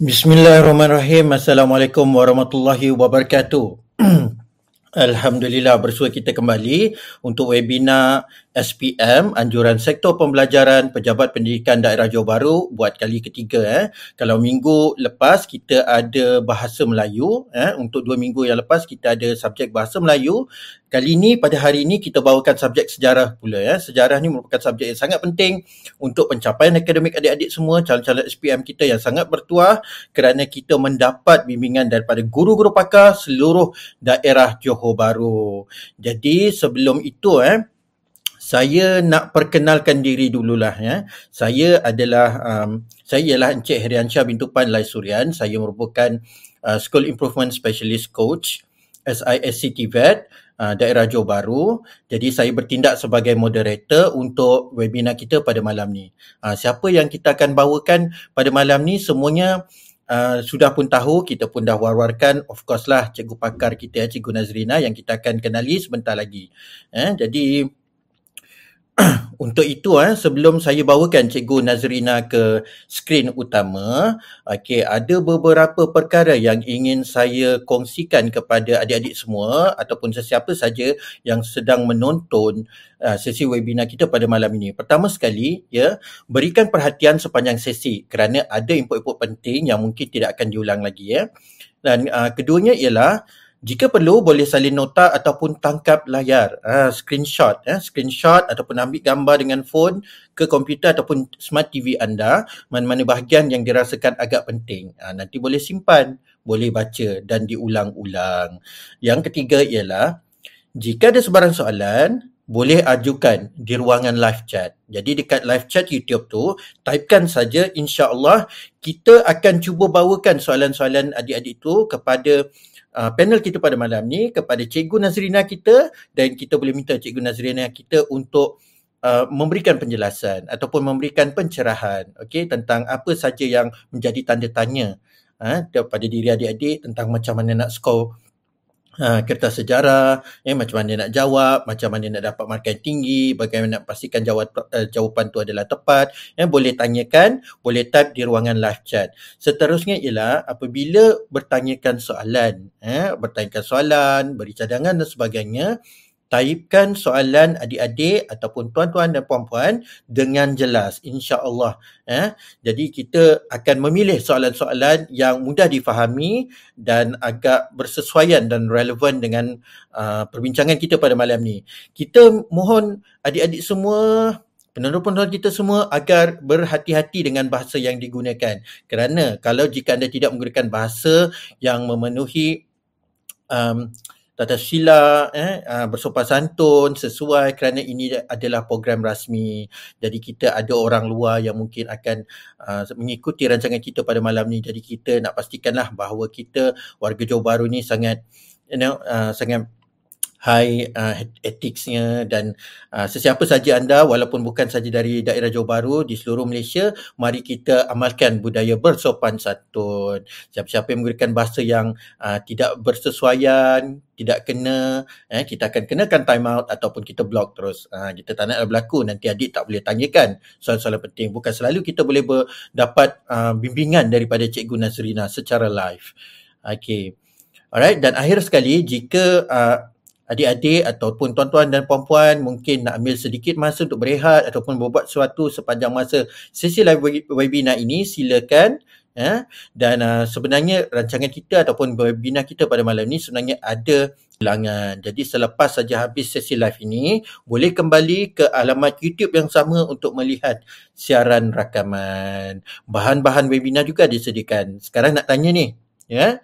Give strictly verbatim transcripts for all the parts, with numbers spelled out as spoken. Bismillahirrahmanirrahim. Assalamualaikum warahmatullahi wabarakatuh. Alhamdulillah, bersua kita kembali untuk webinar S P M, Anjuran Sektor Pembelajaran Pejabat Pendidikan Daerah Johor Bahru, buat kali ketiga. Eh. Kalau minggu lepas kita ada bahasa Melayu, eh. untuk dua minggu yang lepas kita ada subjek bahasa Melayu. Kali ini, pada hari ini kita bawakan subjek sejarah pula. Eh. Sejarah ni merupakan subjek yang sangat penting untuk pencapaian akademik adik-adik semua, calon-calon S P M kita yang sangat bertuah, kerana kita mendapat bimbingan daripada guru-guru pakar seluruh daerah Johor Bahru. Jadi sebelum itu, eh, saya nak perkenalkan diri dululah ya. Saya adalah um, saya ialah Encik Heriansyah Bintupan Lai Surian. Saya merupakan uh, School Improvement Specialist Coach S I S C T V E T uh, Daerah Johor Bahru. Jadi saya bertindak sebagai moderator untuk webinar kita pada malam ni. Uh, siapa yang kita akan bawakan pada malam ni semuanya Uh, sudah pun tahu, kita pun dah war-warkan, of course lah, cikgu pakar kita, Cikgu Nazrina, yang kita akan kenali sebentar lagi. Eh, jadi untuk itu, eh, sebelum saya bawakan Cikgu Nazrina ke skrin utama, okay, ada beberapa perkara yang ingin saya kongsikan kepada adik-adik semua ataupun sesiapa saja yang sedang menonton uh, sesi webinar kita pada malam ini. Pertama sekali, ya, berikan perhatian sepanjang sesi kerana ada input-input penting yang mungkin tidak akan diulang lagi. Ya. Dan uh, keduanya ialah, jika perlu, boleh salin nota ataupun tangkap layar, ha, screenshot, eh, screenshot ataupun ambil gambar dengan phone ke komputer ataupun smart T V anda, mana-mana bahagian yang dirasakan agak penting. Ha, nanti boleh simpan, boleh baca dan diulang-ulang. Yang ketiga ialah, jika ada sebarang soalan, boleh ajukan di ruangan live chat. Jadi dekat live chat YouTube tu, typekan saja, insya-Allah kita akan cuba bawakan soalan-soalan adik-adik tu kepada uh, panel kita pada malam ni, kepada Cikgu Nazrina kita, dan kita boleh minta Cikgu Nazrina kita untuk uh, memberikan penjelasan ataupun memberikan pencerahan, okey, tentang apa saja yang menjadi tanda tanya uh, kepada diri adik-adik tentang macam mana nak skor Ha, kertas sejarah, eh, macam mana nak jawab, macam mana nak dapat markah tinggi, bagaimana nak pastikan jawab, uh, jawapan tu adalah tepat. Eh, boleh tanyakan, boleh type di ruangan live chat. Seterusnya ialah apabila bertanyakan soalan, eh, bertanyakan soalan, beri cadangan dan sebagainya, typekan soalan adik-adik ataupun tuan-tuan dan puan-puan dengan jelas, insya-Allah. Eh? Jadi kita akan memilih soalan-soalan yang mudah difahami dan agak bersesuaian dan relevan dengan uh, perbincangan kita pada malam ni. Kita mohon adik-adik semua, penonton-penonton kita semua agar berhati-hati dengan bahasa yang digunakan. Kerana kalau jika anda tidak menggunakan bahasa yang memenuhi um, tata sila, eh, bersopan santun, sesuai, kerana ini adalah program rasmi. Jadi kita ada orang luar yang mungkin akan uh, mengikuti rancangan kita pada malam ni. Jadi kita nak pastikanlah bahawa kita warga Johor Bahru ni sangat, you know, uh, sangat high uh, etiksnya, dan uh, sesiapa saja anda walaupun bukan saja dari daerah Johor Bahru, di seluruh Malaysia, mari kita amalkan budaya bersopan santun. Siapa-siapa yang menggunakan bahasa yang uh, tidak bersesuaian, tidak kena, eh, kita akan kenakan time out ataupun kita block terus. Uh, kita tak nak berlaku nanti adik tak boleh tanyakan soalan-soalan penting. Bukan selalu kita boleh ber, dapat uh, bimbingan daripada Cikgu Nazrina secara live. Okay. Alright, dan akhir sekali, jika uh, adik-adik ataupun tuan-tuan dan puan-puan mungkin nak ambil sedikit masa untuk berehat ataupun berbuat sesuatu sepanjang masa sesi live webinar ini, silakan. Ya? Dan uh, sebenarnya rancangan kita ataupun webinar kita pada malam ini sebenarnya ada ulangan. Jadi selepas saja habis sesi live ini, boleh kembali ke alamat YouTube yang sama untuk melihat siaran rakaman. Bahan-bahan webinar juga disediakan. Sekarang nak tanya ni, ya?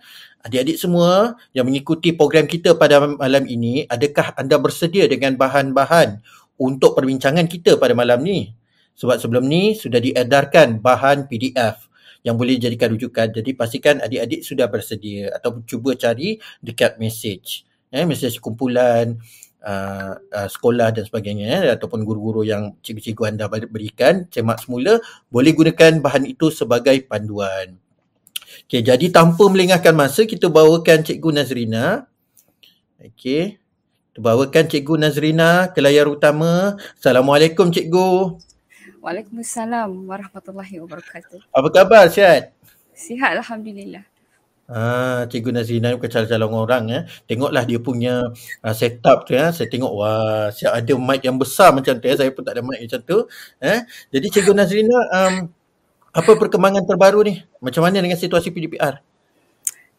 Adik-adik semua yang mengikuti program kita pada malam ini, adakah anda bersedia dengan bahan-bahan untuk perbincangan kita pada malam ni? Sebab sebelum ni sudah diedarkan bahan P D F yang boleh dijadikan rujukan. Jadi pastikan adik-adik sudah bersedia ataupun cuba cari dekat mesej. Eh, mesej kumpulan uh, uh, sekolah dan sebagainya, eh, ataupun guru-guru yang cikgu-cikgu anda berikan. Cemak semula, boleh gunakan bahan itu sebagai panduan. Okey, jadi tanpa melengahkan masa, kita bawakan Cikgu Nazrina. Okey, kita bawakan Cikgu Nazrina ke layar utama. Assalamualaikum, Cikgu. Waalaikumsalam warahmatullahi wabarakatuh. Apa khabar, Syed? Sihat Alhamdulillah. Ah, Cikgu Nazrina bukan calon-calon orang ya. Tengoklah dia punya uh, setup tu ya. Saya tengok wah, siap ada mic yang besar macam tu ya. Saya pun tak ada mic macam tu. Eh? Jadi Cikgu Nazrina, um, apa perkembangan terbaru ni? Macam mana dengan situasi P D P R?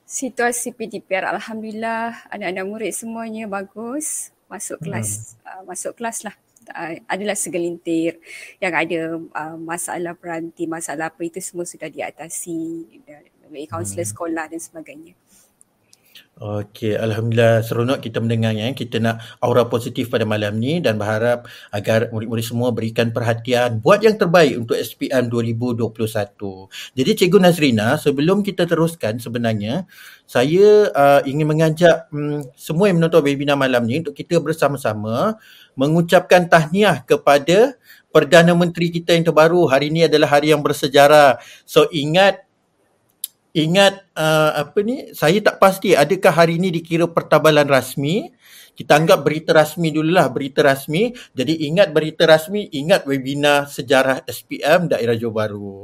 Situasi P D P R Alhamdulillah, anak-anak murid semuanya bagus. Masuk kelas, hmm. uh, masuk kelas lah. Uh, adalah segelintir yang ada uh, masalah peranti, masalah apa itu semua sudah diatasi. Uh, oleh kaunselor hmm. sekolah dan sebagainya. Okey, Alhamdulillah, seronok kita mendengarnya. Kita nak aura positif pada malam ni dan berharap agar murid-murid semua berikan perhatian, buat yang terbaik untuk S P M dua ribu dua puluh satu. Jadi Cikgu Nazrina, sebelum kita teruskan sebenarnya, saya uh, ingin mengajak um, semua yang menonton webinar malam ni untuk kita bersama-sama mengucapkan tahniah kepada Perdana Menteri kita yang terbaru. Hari ni adalah hari yang bersejarah. So ingat, Ingat uh, apa ni, saya tak pasti adakah hari ini dikira pertabalan rasmi. Kita anggap berita rasmi dululah, berita rasmi. Jadi ingat berita rasmi, ingat webinar sejarah S P M Daerah Johor Bahru.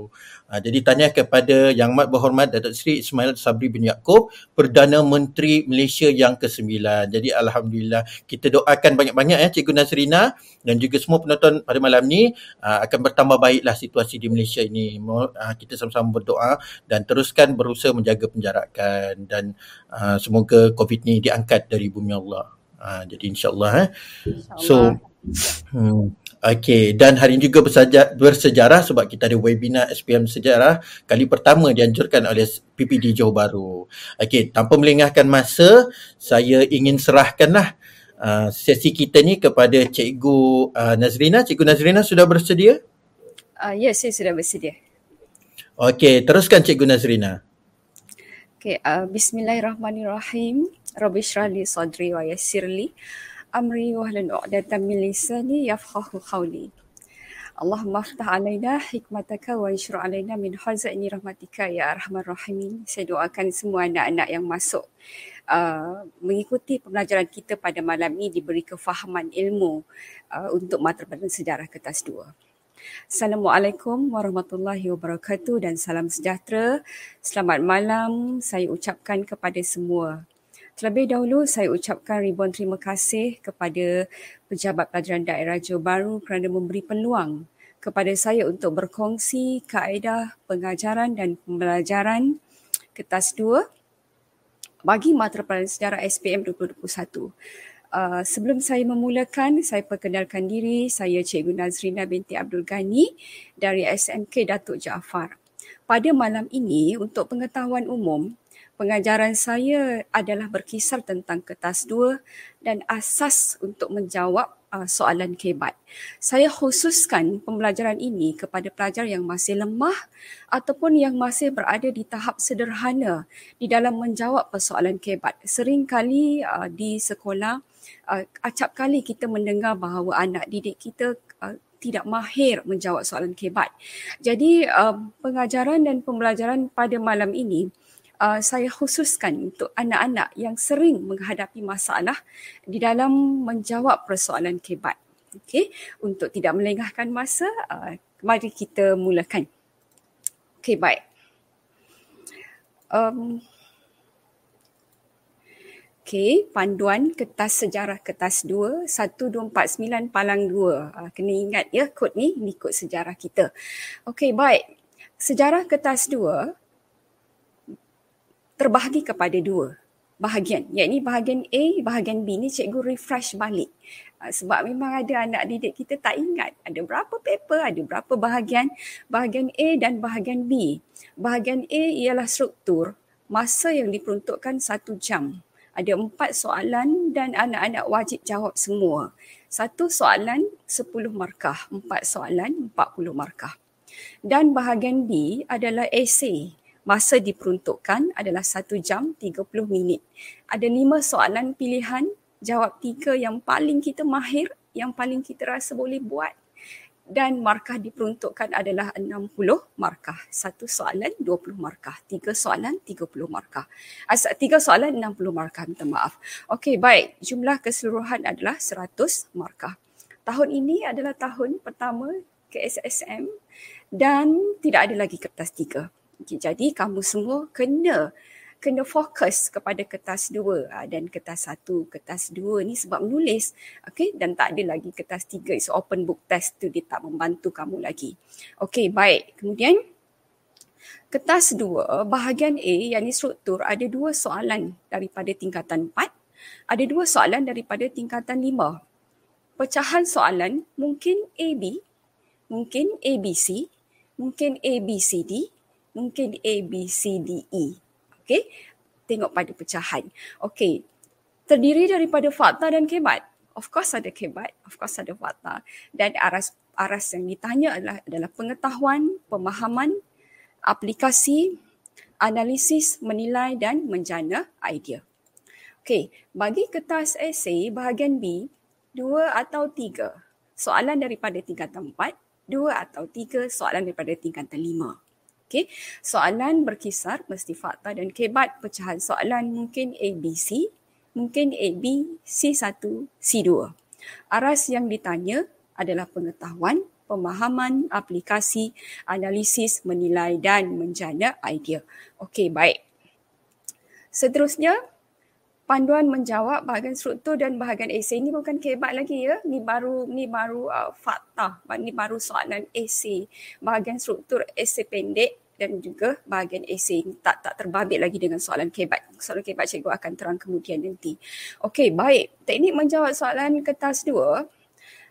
Uh, jadi tanya kepada Yang Amat Berhormat Datuk Seri Ismail Sabri bin Yaakob, Perdana Menteri Malaysia yang kesembilan. Jadi Alhamdulillah, kita doakan banyak-banyak ya Cikgu Nazrina dan juga semua penonton pada malam ni uh, akan bertambah baiklah situasi di Malaysia ini. Uh, kita sama-sama berdoa dan teruskan berusaha menjaga penjarakan dan uh, semoga COVID ni diangkat dari bumi Allah. Uh, jadi insyaAllah. Eh. Insya so, hmm, okay. Dan hari ini juga bersejarah, bersejarah sebab kita ada webinar S P M Sejarah kali pertama dianjurkan oleh P P D Johor Bahru. Okay, tanpa melengahkan masa, saya ingin serahkanlah uh, sesi kita ni kepada Cikgu uh, Nazrina. Cikgu Nazrina sudah bersedia? Uh, ya, yes, saya sudah bersedia. Okey, teruskan Cikgu Nazrina. Okey, uh, Bismillahirrahmanirrahim. Rabbi syrahli sadri wa yassirli amri wahlul 'uqdatam min lisani yafqahu qawli. Allahumma aftah alaina hikmataka wa ishrah alaina min khazaini rahmatika ya arhamar rahimin. Saya doakan semua anak-anak yang masuk Uh, mengikuti pembelajaran kita pada malam ini diberi kefahaman ilmu uh, untuk mata pelajaran sejarah kertas dua. Assalamualaikum warahmatullahi wabarakatuh dan salam sejahtera. Selamat malam saya ucapkan kepada semua. Terlebih dahulu saya ucapkan ribuan terima kasih kepada Pejabat Pendidikan Daerah Johor Bahru kerana memberi peluang kepada saya untuk berkongsi kaedah pengajaran dan pembelajaran kertas dua bagi mata pelajaran sejarah S P M dua ribu dua puluh satu. Uh, sebelum saya memulakan, saya perkenalkan diri. Saya Cikgu Nazrina Binti Abdul Ghani dari S M K Dato Jaafar. Pada malam ini, untuk pengetahuan umum, pengajaran saya adalah berkisar tentang kertas dua dan asas untuk menjawab uh, soalan kebat. Saya khususkan pembelajaran ini kepada pelajar yang masih lemah ataupun yang masih berada di tahap sederhana di dalam menjawab persoalan kebat. Seringkali uh, di sekolah, Uh, acap kali kita mendengar bahawa anak didik kita uh, tidak mahir menjawab soalan kebat. Jadi uh, pengajaran dan pembelajaran pada malam ini uh, saya khususkan untuk anak-anak yang sering menghadapi masalah di dalam menjawab persoalan kebat. Okey, untuk tidak melengahkan masa, uh, mari kita mulakan. Okey, baik. Um, Okey, panduan kertas sejarah kertas dua, seribu dua ratus empat puluh sembilan palang dua. Kena ingat ya kod ni, ni kod sejarah kita. Okey, baik. Sejarah kertas dua terbahagi kepada dua bahagian. Iaitu bahagian A, bahagian B. Ni cikgu refresh balik. Sebab memang ada anak didik kita tak ingat ada berapa paper, ada berapa bahagian. Bahagian A dan bahagian B. Bahagian A ialah struktur masa yang diperuntukkan satu jam. Ada empat soalan dan anak-anak wajib jawab semua. Satu soalan, sepuluh markah. Empat soalan, empat puluh markah. Dan bahagian B adalah esei. Masa diperuntukkan adalah satu jam, tiga puluh minit. Ada lima soalan pilihan, jawab tiga yang paling kita mahir, yang paling kita rasa boleh buat. Dan markah diperuntukkan adalah enam puluh markah. Satu soalan dua puluh markah. Tiga soalan tiga puluh markah. Asal tiga soalan enam puluh markah, minta maaf. Okey, baik. Jumlah keseluruhan adalah seratus markah. Tahun ini adalah tahun pertama K S S M dan tidak ada lagi kertas tiga. Jadi kamu semua kena kena fokus kepada kertas dua dan kertas satu, kertas dua ni sebab menulis, okey, dan tak ada lagi kertas tiga, it's open book test tu, dia tak membantu kamu lagi. Okey, baik. Kemudian kertas dua bahagian A, yakni struktur, ada dua soalan daripada tingkatan empat, ada dua soalan daripada tingkatan lima. Pecahan soalan mungkin A B, mungkin A B C, mungkin A B C D, mungkin A B C D E. Okey, tengok pada pecahan. Okey, terdiri daripada fakta dan kebat. Of course ada kebat, of course ada fakta. Dan aras aras yang ditanya adalah, adalah pengetahuan, pemahaman, aplikasi, analisis, menilai dan menjana idea. Okey, bagi kertas esei bahagian B, dua atau tiga soalan daripada tingkatan empat, dua atau tiga soalan daripada tingkatan lima. Okay. Soalan berkisar mesti fakta dan kebat. Pecahan soalan mungkin A B C, mungkin A B, C satu, C dua. Aras yang ditanya adalah pengetahuan, pemahaman, aplikasi, analisis, menilai dan menjana idea. Okey, baik. Seterusnya, panduan menjawab bahagian struktur dan bahagian esei. Ini bukan kebat lagi ya. Ni baru ni baru uh, fakta. Ni baru soalan esei. Bahagian struktur esei pendek dan juga bahagian esei tak tak terbabit lagi dengan soalan kebat. Soalan kebat cikgu akan terang kemudian nanti. Okey, baik. Teknik menjawab soalan kertas dua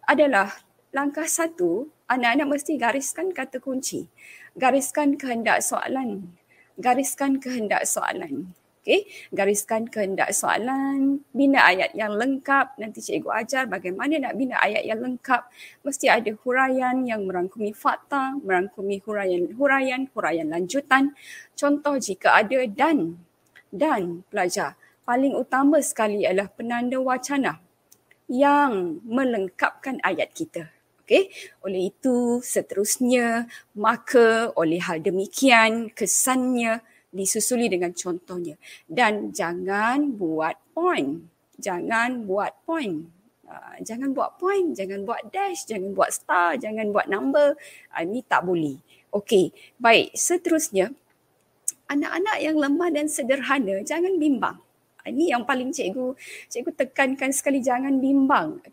adalah langkah satu, anak-anak mesti gariskan kata kunci. Gariskan kehendak soalan. Gariskan kehendak soalan. Okey, gariskan kehendak soalan, bina ayat yang lengkap. Nanti cikgu ajar bagaimana nak bina ayat yang lengkap. Mesti ada huraian yang merangkumi fakta, merangkumi huraian-huraian, huraian lanjutan, contoh jika ada, dan dan pelajar. Paling utama sekali ialah penanda wacana yang melengkapkan ayat kita. Okay. Oleh itu, seterusnya, maka, oleh hal demikian, kesannya, disusuli dengan contohnya. Dan jangan buat point. Jangan buat point. Uh, jangan buat point. Jangan buat dash. Jangan buat star. Jangan buat number. Uh, ini tak boleh. Okey. Baik. Seterusnya, anak-anak yang lemah dan sederhana, jangan bimbang. Uh, ini yang paling cikgu cikgu tekankan sekali. Jangan bimbang.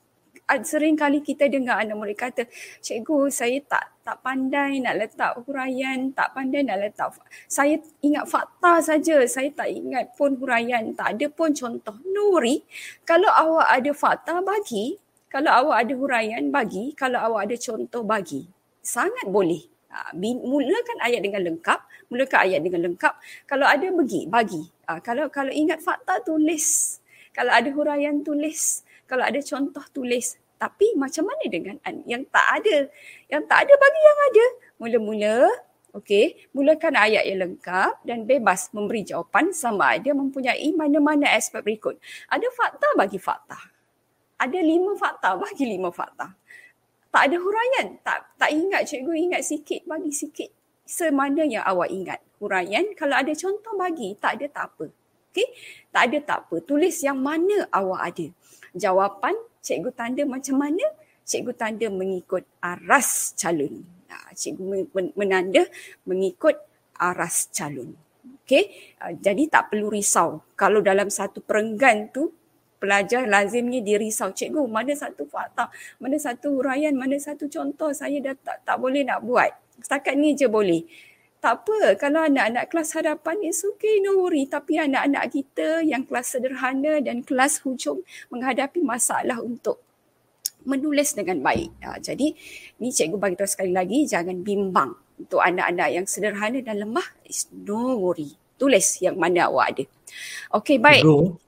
Sering kali kita dengar anak murid kata, cikgu saya tak tak pandai nak letak huraian, tak pandai nak letak, saya ingat fakta saja, saya tak ingat pun huraian, tak ada pun contoh. Nuri, kalau awak ada fakta bagi, kalau awak ada huraian bagi, kalau awak ada contoh bagi, sangat boleh. Ha, mulakan ayat dengan lengkap, mulakan ayat dengan lengkap, kalau ada bagi, bagi. Ha, kalau kalau ingat fakta tulis, kalau ada huraian tulis, kalau ada contoh tulis. Tapi macam mana dengan yang tak ada? Yang tak ada bagi yang ada. Mula-mula, okey, mulakan ayat yang lengkap dan bebas memberi jawapan sama ada mempunyai mana-mana aspek berikut. Ada fakta, bagi fakta. Ada lima fakta, bagi lima fakta. Tak ada huraian, tak tak ingat, cikgu ingat sikit, bagi sikit. Semana yang awak ingat. Huraian, kalau ada contoh bagi, tak ada tak apa. Okey, tak ada tak apa. Tulis yang mana awak ada. Jawapan cikgu tanda macam mana? Cikgu tanda mengikut aras calon. Cikgu menanda mengikut aras calon. Okey, jadi tak perlu risau. Kalau dalam satu perenggan tu, pelajar lazimnya dia risau. Cikgu, mana satu fakta, mana satu huraian, mana satu contoh saya dah tak, tak boleh nak buat. Setakat ni je boleh. Tak apa, kalau anak-anak kelas hadapan, it's okay, no worry. Tapi anak-anak kita yang kelas sederhana dan kelas hujung menghadapi masalah untuk menulis dengan baik. Ha, jadi, ni cikgu bagi tahu sekali lagi, jangan bimbang. Untuk anak-anak yang sederhana dan lemah, it's no worry. Tulis yang mana awak ada. Okey, baik. Bro.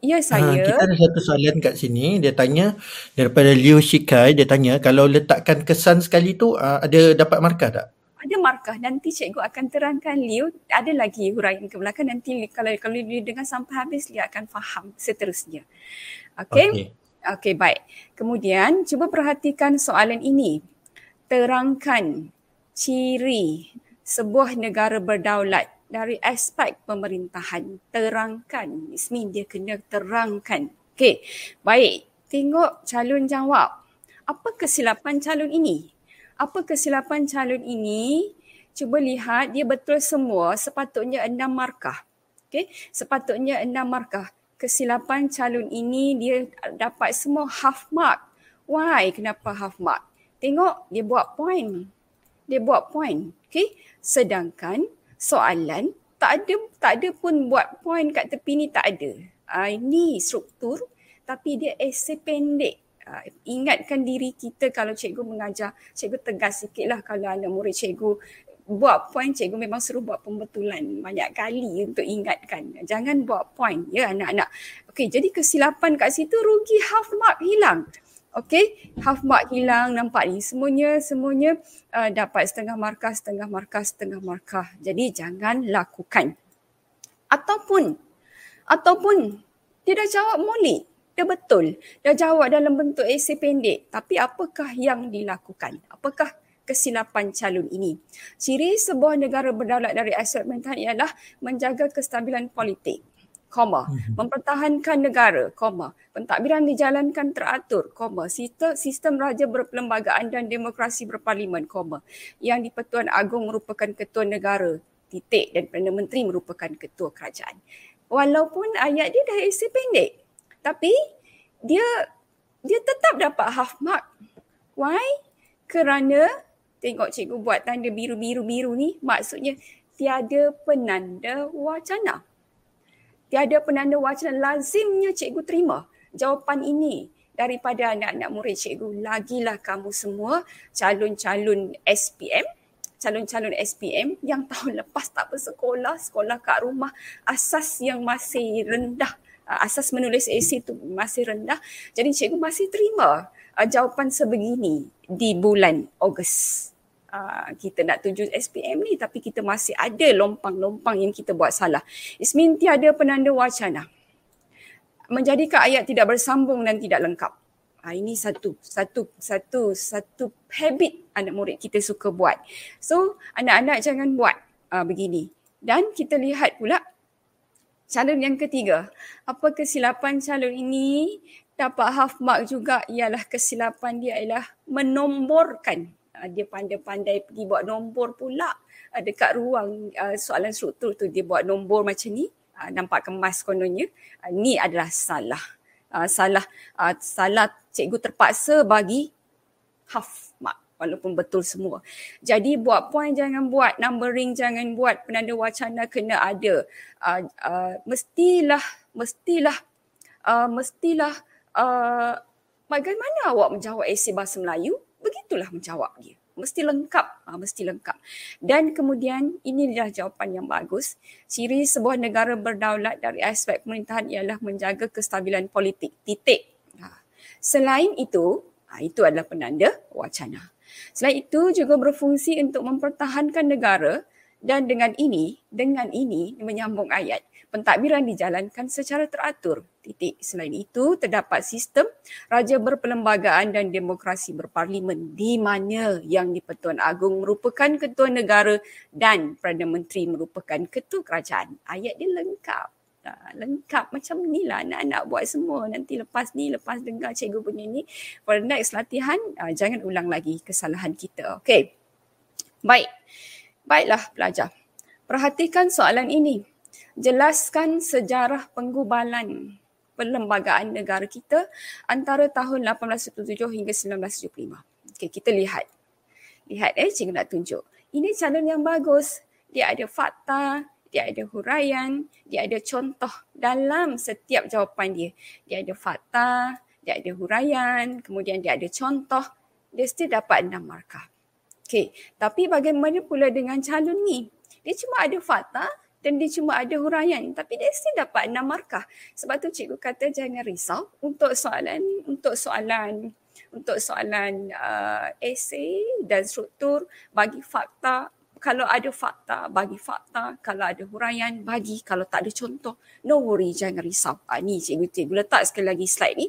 Ya, saya. Ha, kita ada satu soalan kat sini. Dia tanya, daripada Liu Shikai, dia tanya, kalau letakkan kesan sekali tu, ada dapat markah tak? Ada markah, nanti cikgu akan terangkan Liu, ada lagi huraian ke belakang, nanti kalau kalau dia dengar sampai habis dia akan faham seterusnya. Okey. Okey, okay, baik. Kemudian cuba perhatikan soalan ini. Terangkan ciri sebuah negara berdaulat dari aspek pemerintahan. Terangkan, it means dia kena terangkan. Okey. Baik, tengok calon jawab. Apa kesilapan calon ini? Apa kesilapan calon ini cuba lihat dia betul semua, sepatutnya enam markah. Okay? Sepatutnya enam markah. Kesilapan calon ini dia dapat semua half mark. Why? Kenapa half mark? Tengok dia buat point. Dia buat point. Okay? Sedangkan soalan tak ada, tak ada pun buat point kat tepi ni, tak ada. Uh, ini struktur tapi dia esei pendek. Uh, ingatkan diri kita kalau cikgu mengajar, cikgu tegas sikitlah kalau anak murid cikgu buat point, cikgu memang suruh buat pembetulan banyak kali untuk ingatkan. Jangan buat point ya anak-anak. Okey, jadi kesilapan kat situ rugi half mark hilang. Okey, half mark hilang, nampak ni semuanya semuanya uh, dapat setengah markah, setengah markah, setengah markah. Jadi jangan lakukan. Ataupun ataupun dia dah jawab molek. Dia betul. Dah jawab dalam bentuk esei pendek. Tapi apakah yang dilakukan? Apakah kesilapan calon ini? Ciri sebuah negara berdaulat dari aspek pemerintahan ialah menjaga kestabilan politik, koma, mempertahankan negara, koma, pentadbiran dijalankan teratur, koma, sistem, sistem raja berperlembagaan dan demokrasi berparlimen, koma, yang di-Pertuan Agong merupakan ketua negara, titik, dan Perdana Menteri merupakan ketua kerajaan. Walaupun ayat dia dah esei pendek, tapi dia dia tetap dapat half mark. Why? Kerana tengok cikgu buat tanda biru-biru-biru ni, maksudnya tiada penanda wacana. Tiada penanda wacana, lazimnya cikgu terima jawapan ini daripada anak-anak murid cikgu. Lagilah kamu semua calon-calon S P M, calon-calon S P M yang tahun lepas tak bersekolah, sekolah kat rumah, asas yang masih rendah. Asas menulis esei itu masih rendah. Jadi cikgu masih terima uh, jawapan sebegini di bulan Ogos. Uh, kita nak tuju S P M ni tapi kita masih ada lompang-lompang yang kita buat salah. Ismin tiada penanda wacana. Menjadikan ayat tidak bersambung dan tidak lengkap. Uh, ini satu, satu, satu, satu habit anak murid kita suka buat. So anak-anak jangan buat uh, begini. Dan kita lihat pula calon yang ketiga, apa kesilapan calon ini dapat half mark juga ialah kesilapan dia ialah menomborkan. Dia pandai-pandai pergi buat nombor pula dekat ruang soalan struktur tu, dia buat nombor macam ni, nampak kemas kononnya. Ni adalah salah. Salah salah cikgu terpaksa bagi half mark. Walaupun betul semua. Jadi buat point jangan buat, numbering jangan buat, penanda wacana kena ada. Uh, uh, mestilah, mestilah, uh, mestilah uh, bagaimana awak menjawab esei bahasa Melayu, begitulah menjawab dia. Mesti lengkap, uh, mesti lengkap. Dan kemudian inilah jawapan yang bagus. Ciri sebuah negara berdaulat dari aspek pemerintahan ialah menjaga kestabilan politik, titik. Uh, selain itu, uh, itu adalah penanda wacana. Selain itu juga berfungsi untuk mempertahankan negara dan dengan ini, dengan ini menyambung ayat, pentadbiran dijalankan secara teratur, titik. Selain itu terdapat sistem raja berperlembagaan dan demokrasi berparlimen di mana yang di-Pertuan Agong merupakan ketua negara dan Perdana Menteri merupakan ketua kerajaan. Ayat dia lengkap. Uh, lengkap macam ni lah anak-anak buat semua. Nanti lepas ni, lepas dengar cikgu punya ni, for the next latihan, uh, jangan ulang lagi kesalahan kita. Okay, baik. Baiklah pelajar. Perhatikan soalan ini. Jelaskan sejarah penggubalan perlembagaan negara kita antara tahun lapan belas tujuh puluh tujuh hingga sembilan belas tujuh puluh lima. Okay, kita lihat. Lihat eh, cikgu nak tunjuk. Ini calon yang bagus. Dia ada fakta, dia ada huraian, dia ada contoh dalam setiap jawapan dia. Dia ada fakta, dia ada huraian, kemudian dia ada contoh. Dia still dapat enam markah. Okay. Tapi bagaimana pula dengan calon ni? Dia cuma ada fakta dan dia cuma ada huraian. Tapi dia still dapat enam markah. Sebab tu cikgu kata jangan risau untuk soalan, untuk soalan, untuk soalan uh, esei dan struktur bagi fakta. Kalau ada fakta, bagi fakta. Kalau ada huraian, bagi. Kalau tak ada contoh, no worry, jangan risau. Ha, ni cikgu-cikgu letak sekali lagi slide ni.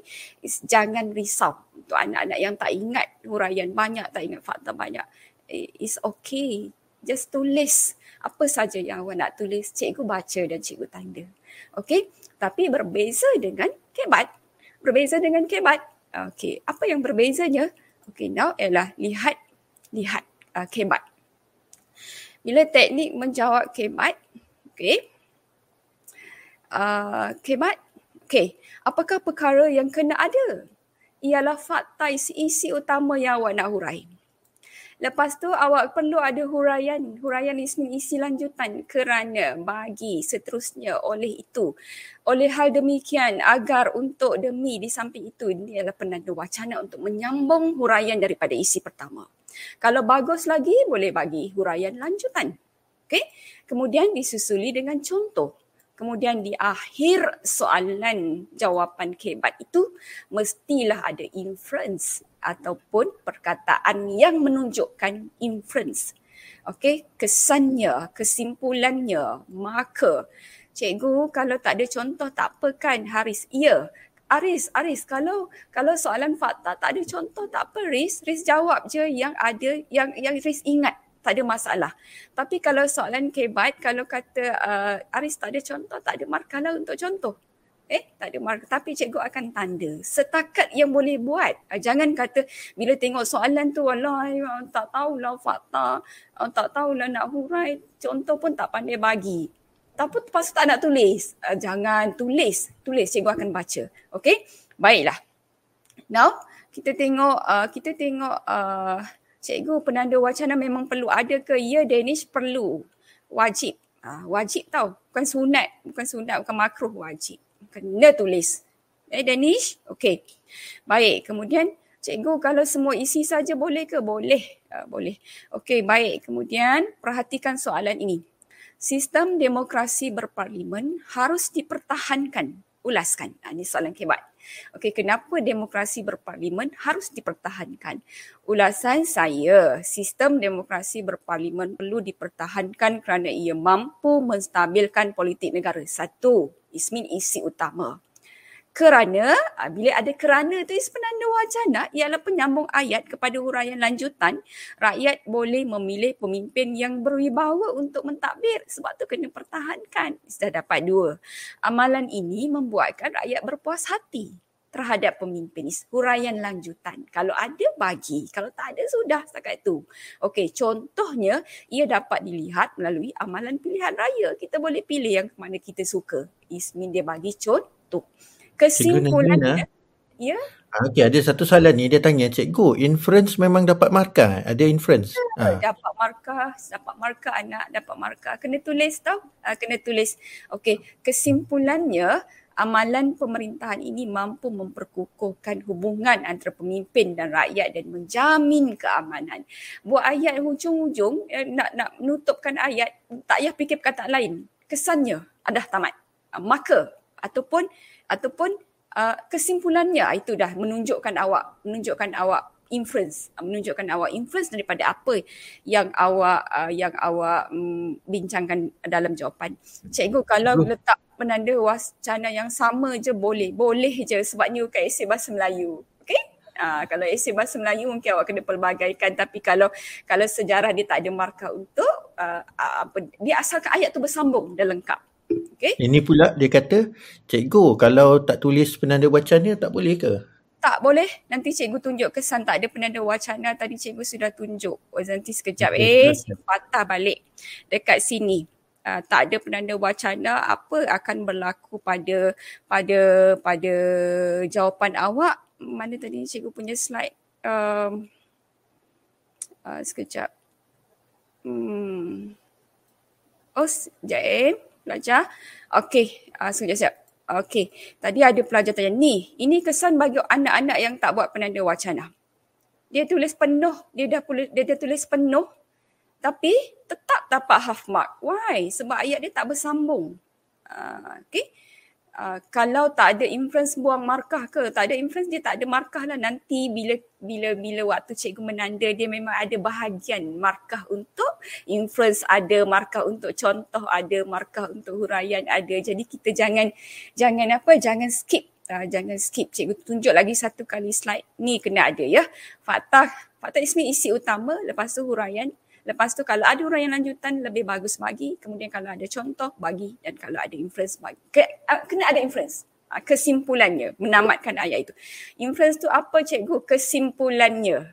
Jangan risau untuk anak-anak yang tak ingat huraian banyak, tak ingat fakta banyak. It's okay. Just tulis apa saja yang awak nak tulis. Cikgu baca dan cikgu tanda. Okay? Tapi berbeza dengan kebat. Berbeza dengan kebat. Okay. Apa yang berbezanya? Okay, now ialah lihat, lihat uh, kebat. Bila teknik menjawab kemat, okey. Uh, kemat, okey. Apakah perkara yang kena ada? Ialah fakta isi-isi utama yang awak nak hurai. Lepas tu awak perlu ada huraian, huraian isi lanjutan kerana bagi seterusnya oleh itu. Oleh hal demikian agar untuk demi di samping itu ini adalah penanda wacana untuk menyambung huraian daripada isi pertama. Kalau bagus lagi boleh bagi huraian lanjutan. Okey. Kemudian disusuli dengan contoh. Kemudian di akhir soalan jawapan kebat itu mestilah ada inference ataupun perkataan yang menunjukkan inference. Okey, kesannya, kesimpulannya, maka. Cikgu, kalau tak ada contoh tak apa kan Haris? Ya. Aris, Aris, kalau kalau soalan fakta tak ada contoh tak apa Riz. Riz jawab je yang ada, yang yang Riz ingat. Tak ada masalah. Tapi kalau soalan kebat, kalau kata uh, Aris tak ada contoh, tak ada markah lah untuk contoh. Eh, tak ada markah. Tapi cikgu akan tanda. Setakat yang boleh buat. Uh, jangan kata bila tengok soalan tu, walai, uh, tak tahulah fakta, uh, tak tahulah nak hurai, contoh pun tak pandai bagi. Tapi lepas tu tak nak tulis. Uh, jangan tulis. Tulis, cikgu akan baca. Okey? Baiklah. Now, kita tengok, uh, kita tengok... Uh, cikgu, penanda wacana memang perlu ada ke? Ya, Danish, perlu. Wajib. Ha, wajib tau. Bukan sunat. Bukan sunat. Bukan makruh. Wajib. Kena tulis. Eh, Danish? Okey. Baik. Kemudian, cikgu, kalau semua isi saja boleh ke? Boleh. Ha, boleh. Okey, baik. Kemudian, perhatikan soalan ini. Sistem demokrasi berparlimen harus dipertahankan. Ulaskan. Ha, ini soalan kebat. Okey, kenapa demokrasi berparlimen harus dipertahankan? Ulasan saya, sistem demokrasi berparlimen perlu dipertahankan kerana ia mampu menstabilkan politik negara. Satu, ismin isi utama. Kerana, bila ada kerana itu penanda wacana ialah penyambung ayat kepada huraian lanjutan, rakyat boleh memilih pemimpin yang berwibawa untuk mentadbir. Sebab tu kena pertahankan. Sudah dapat dua. Amalan ini membuatkan rakyat berpuas hati terhadap pemimpin. Huraian lanjutan. Kalau ada, bagi. Kalau tak ada, sudah setakat itu. Okey, contohnya, ia dapat dilihat melalui amalan pilihan raya. Kita boleh pilih yang mana kita suka. Ismin dia bagi contoh. Kesimpulannya, ya. Okey, ada satu soalan ni dia tanya, cikgu, inference memang dapat markah? Ada inference? Ya, ha. Dapat markah, dapat markah anak, dapat markah. Kena tulis tau, kena tulis. Okey, kesimpulannya, amalan pemerintahan ini mampu memperkukuhkan hubungan antara pemimpin dan rakyat dan menjamin keamanan. Buat ayat hujung-hujung, nak nak menutupkan ayat, tak payah fikir perkataan lain. Kesannya, dah tamat. Maka, ataupun ataupun uh, kesimpulannya itu dah menunjukkan awak menunjukkan awak inference menunjukkan awak inference daripada apa yang awak uh, yang awak um, bincangkan dalam jawapan. Cikgu, kalau letak penanda wacana yang sama je boleh boleh je sebab ni bukan esei bahasa Melayu. Okey, uh, kalau esei bahasa Melayu mungkin awak kena pelbagaikan, tapi kalau kalau sejarah dia tak ada markah untuk uh, apa, dia asalkan ayat tu bersambung dan lengkap. Okay. Ini pula dia kata, cikgu, kalau tak tulis penanda wacana tak boleh ke? Tak boleh. Nanti cikgu tunjuk kesan tak ada penanda wacana. Tadi cikgu sudah tunjuk. Nanti sekejap. Okay, eh, cikgu patah balik dekat sini. Uh, tak ada penanda wacana, apa akan berlaku pada pada pada jawapan awak? Mana tadi cikgu punya slide? Um, uh, sekejap. Hmm. Oh, sekejap eh. Pelajar. Okey, uh, sekejap siap. Okey, tadi ada pelajar tanya, ni, ini kesan bagi anak-anak yang tak buat penanda wacana. Dia tulis penuh, dia dah, dia dah tulis penuh tapi tetap dapat half mark. Why? Sebab ayat dia tak bersambung. Uh, Okey. Uh, kalau tak ada inference buang markah ke? Tak ada inference dia tak ada markah lah. Nanti bila bila bila waktu cikgu menanda dia memang ada bahagian markah untuk inference, ada markah untuk contoh, ada markah untuk huraian ada. Jadi kita jangan jangan apa jangan skip. Uh, jangan skip. Cikgu tunjuk lagi satu kali slide ni kena ada ya. Fakta fakta ismi isi utama, lepas tu huraian. Lepas tu kalau ada huraian lanjutan lebih bagus bagi. Kemudian kalau ada contoh bagi dan kalau ada inference bagi. Kena ada inference. Kesimpulannya menamatkan ayat itu. Inference tu apa cikgu? Kesimpulannya.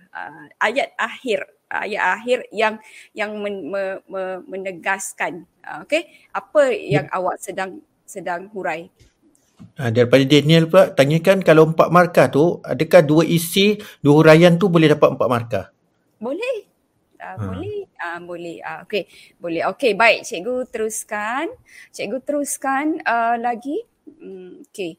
Ayat akhir. ayat akhir yang yang men, me, me, menegaskan uh, okey apa yang ya. awak sedang sedang hurai. Ha, daripada Daniel pula tanyakan kalau empat markah tu adakah dua isi dua huraian tu boleh dapat empat markah? Boleh. Uh, hmm. Boleh, uh, boleh. Uh, okey, boleh. Okey, baik. Cikgu teruskan. Cikgu teruskan uh, lagi. Hmm, okey.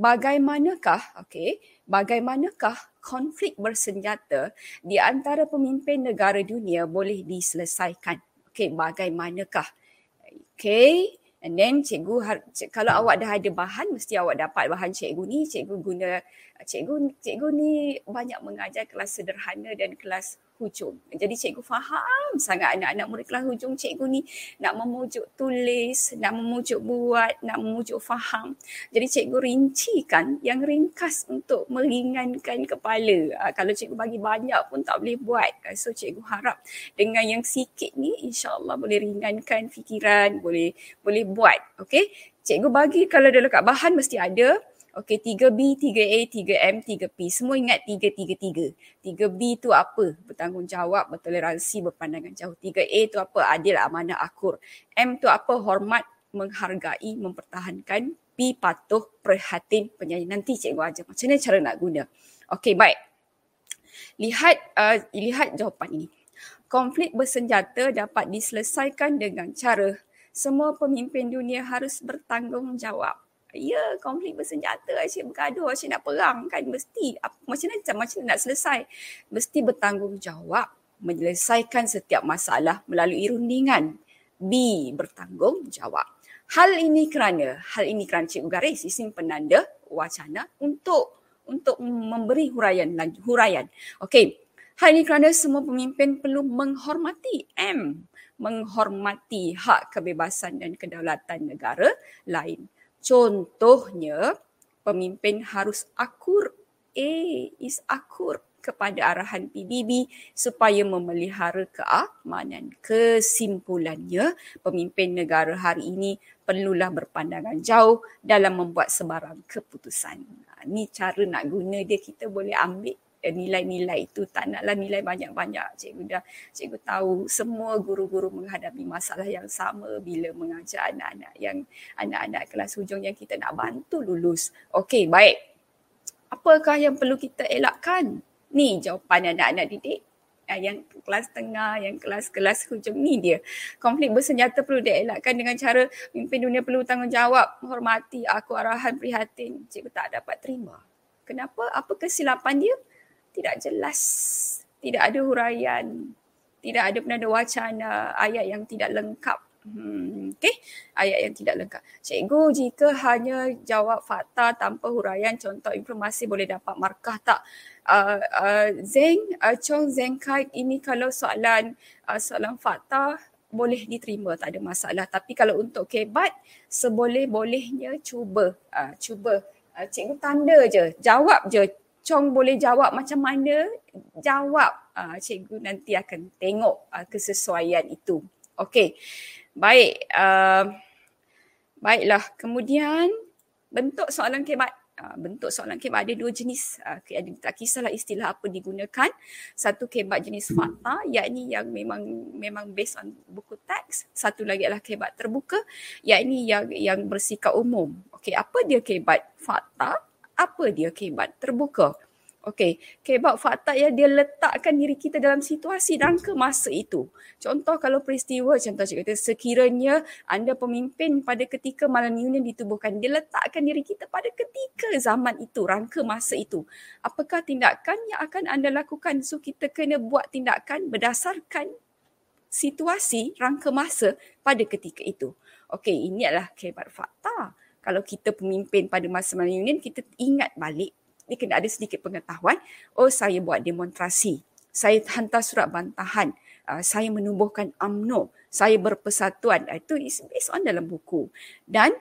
Bagaimanakah, okey, bagaimanakah konflik bersenjata di antara pemimpin negara dunia boleh diselesaikan? Okey, bagaimanakah? Okey. And then cikgu, kalau awak dah ada bahan, mesti awak dapat bahan cikgu ni. Cikgu guna, cikgu cikgu ni banyak mengajar kelas sederhana dan kelas hujung. Jadi cikgu faham sangat anak-anak murid kelas hujung. Cikgu ni nak memujuk tulis, nak memujuk buat, nak memujuk faham. Jadi cikgu rincikan yang ringkas untuk meringankan kepala. Kalau cikgu bagi banyak pun tak boleh buat. So cikgu harap dengan yang sikit ni insya-Allah boleh ringankan fikiran, boleh boleh buat. Okey. Cikgu bagi kalau dah lekat bahan mesti ada. Okey, tiga B, tiga A, tiga M, tiga P. Semua ingat tiga tiga tiga. tiga B tu apa? Bertanggungjawab, bertoleransi, berpandangan jauh. tiga A tu apa? Adil, amanah, akur. M tu apa? Hormat, menghargai, mempertahankan. P, patuh, prihatin, penyayang. Nanti cikgu ajar macam mana cara nak guna. Okey, baik. Lihat uh, lihat jawapan ini. Konflik bersenjata dapat diselesaikan dengan cara semua pemimpin dunia harus bertanggungjawab. Ya, konflik bersenjata, asyik bergaduh, asyik nak perang kan, mesti macam mana, macam mana nak selesai? Mesti bertanggungjawab menyelesaikan setiap masalah melalui rundingan. B, bertanggungjawab. Hal ini kerana, hal ini kerana cikgu garis isim penanda wacana untuk untuk memberi huraian. huraian. Okey, hal ini kerana semua pemimpin perlu menghormati M, menghormati hak kebebasan dan kedaulatan negara lain. Contohnya, pemimpin harus akur, A is akur kepada arahan P B B supaya memelihara keamanan. Kesimpulannya, pemimpin negara hari ini perlulah berpandangan jauh dalam membuat sebarang keputusan. Ini cara nak guna dia, kita boleh ambil nilai-nilai itu. Tak naklah nilai banyak-banyak. Cikgu dah, cikgu tahu semua guru-guru menghadapi masalah yang sama bila mengajar anak-anak yang anak-anak kelas hujung yang kita nak bantu lulus. Okey, baik. Apakah yang perlu kita elakkan? Ni jawapan anak-anak didik yang kelas tengah, yang kelas-kelas hujung ni dia. Konflik bersenjata perlu dielakkan dengan cara pemimpin dunia perlu tanggungjawab, menghormati, aku arahan, prihatin. Cikgu tak dapat terima. Kenapa? Apa kesilapan dia? Tidak jelas, tidak ada huraian, tidak ada penanda wacana, ayat yang tidak lengkap. Hmm, Okey, ayat yang tidak lengkap. Cikgu, jika hanya jawab fakta tanpa huraian, contoh informasi boleh dapat markah tak? Uh, uh, Zeng, uh, Chong Zeng Kai ini kalau soalan uh, soalan fakta boleh diterima, tak ada masalah. Tapi kalau untuk kebat, seboleh-bolehnya cuba. Uh, cuba. Uh, cikgu tanda je, jawab je. Chong boleh jawab macam mana, jawab. Uh, cikgu nanti akan tengok uh, kesesuaian itu. Okey, baik. Uh, baiklah, kemudian bentuk soalan kebat. Uh, bentuk soalan kebat ada dua jenis. Uh, tak kisahlah istilah apa digunakan. Satu kebat jenis fakta, yakni yang memang memang based on buku teks. Satu lagi adalah kebat terbuka, yakni yang yang bersikap umum. Okey, apa dia kebat fakta? Apa dia kebat terbuka? Okey, kebat fakta yang dia letakkan diri kita dalam situasi rangka masa itu. Contoh kalau peristiwa, contoh cikgu kata, sekiranya anda pemimpin pada ketika Malayan Union ditubuhkan, dia letakkan diri kita pada ketika zaman itu, rangka masa itu. Apakah tindakan yang akan anda lakukan? So, kita kena buat tindakan berdasarkan situasi rangka masa pada ketika itu. Okey, ini adalah kebat fakta. Kalau kita pemimpin pada masa Malayan Union, kita ingat balik, dia kena ada sedikit pengetahuan. Oh, saya buat demonstrasi, saya hantar surat bantahan, uh, saya menubuhkan U M N O, saya berpersatuan. Uh, itu is based on dalam buku. Dan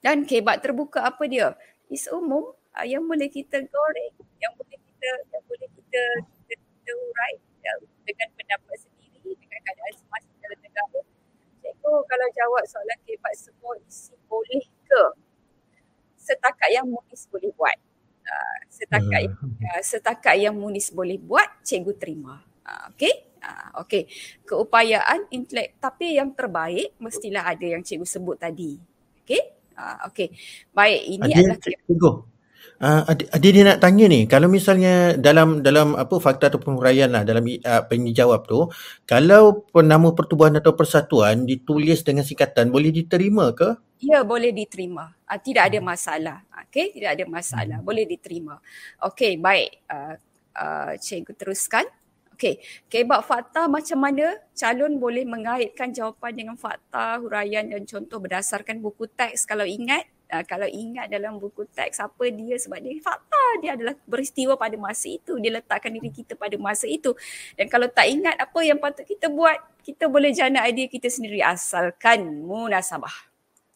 dan kebat terbuka apa dia? Is umum, uh, yang boleh kita goreng, yang boleh kita yang boleh kita kita, kita urai uh, dengan pendapat sendiri, dengan keadaan semasa dalam negara. Oh, kalau jawab soalan kebat semua isi boleh ke? Setakat yang munis boleh buat. Uh, setakat uh. Uh, setakat yang munis boleh buat, cikgu terima. Okey. Ah, okey, keupayaan intelek, tapi yang terbaik mestilah ada yang cikgu sebut tadi. Okey, ah, okey, baik, ini adalah cikgu. Uh, ada, ada dia nak tanya ni, kalau misalnya dalam dalam apa fakta atau penghuraian lah dalam uh, penjawab tu, kalau nama pertubuhan atau persatuan ditulis dengan singkatan boleh diterima ke? Ya, boleh diterima. Uh, tidak ada masalah. Okey, tidak ada masalah. Hmm. Boleh diterima. Okey, baik. Uh, uh, cikgu teruskan. Okey, kebab fakta macam mana calon boleh mengaitkan jawapan dengan fakta, huraian dan contoh berdasarkan buku teks. Kalau ingat, uh, kalau ingat dalam buku teks apa dia, sebab dia fakta, dia adalah peristiwa pada masa itu, dia letakkan diri kita pada masa itu. Dan kalau tak ingat apa yang patut kita buat, kita boleh jana idea kita sendiri asalkan munasabah.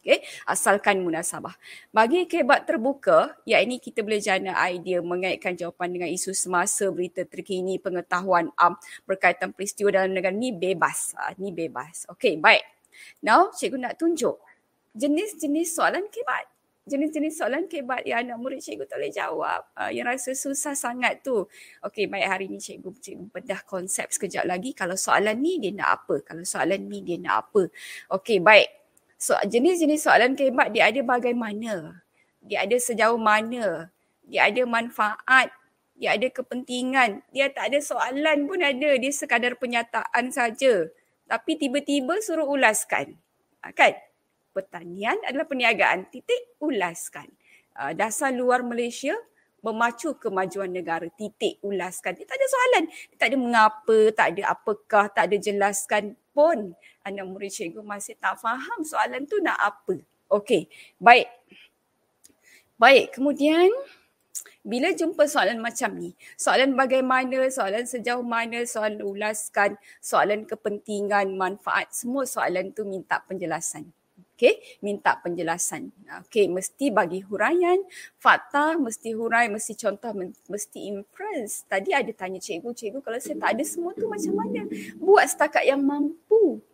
Okay. Asalkan munasabah. Bagi kebab terbuka, iaitu kita boleh jana idea mengaitkan jawapan dengan isu semasa, berita terkini, pengetahuan am berkaitan peristiwa dalam negara ni bebas. Ha, ni bebas. Okey, baik. Now, cikgu nak tunjuk jenis-jenis soalan kebab. Jenis-jenis soalan kebab yang anak murid cikgu tak boleh jawab. Uh, yang rasa susah sangat tu. Okey, baik, hari ni cikgu cikgu bedah konsep sekejap lagi. Kalau soalan ni dia nak apa? Kalau soalan ni dia nak apa? Okey, baik. So, jenis-jenis soalan kebab dia ada bagaimana, dia ada sejauh mana, dia ada manfaat, dia ada kepentingan, dia tak ada soalan pun ada, dia sekadar penyataan saja. Tapi tiba-tiba suruh ulaskan. Kan? Pertanian adalah perniagaan, titik, ulaskan. Dasar luar Malaysia memacu kemajuan negara, titik, ulaskan. Dia tak ada soalan, dia tak ada mengapa, tak ada apakah, tak ada jelaskan pun. Anak murid cikgu masih tak faham soalan tu nak apa. Okey, baik. Baik, kemudian bila jumpa soalan macam ni, soalan bagaimana, soalan sejauh mana, soalan ulaskan, soalan kepentingan, manfaat, semua soalan tu minta penjelasan. Okey, minta penjelasan. Okey, mesti bagi huraian, fakta, mesti hurai, mesti contoh, mesti inference. Tadi ada tanya cikgu, cikgu kalau saya tak ada semua tu macam mana? Buat setakat yang mampu.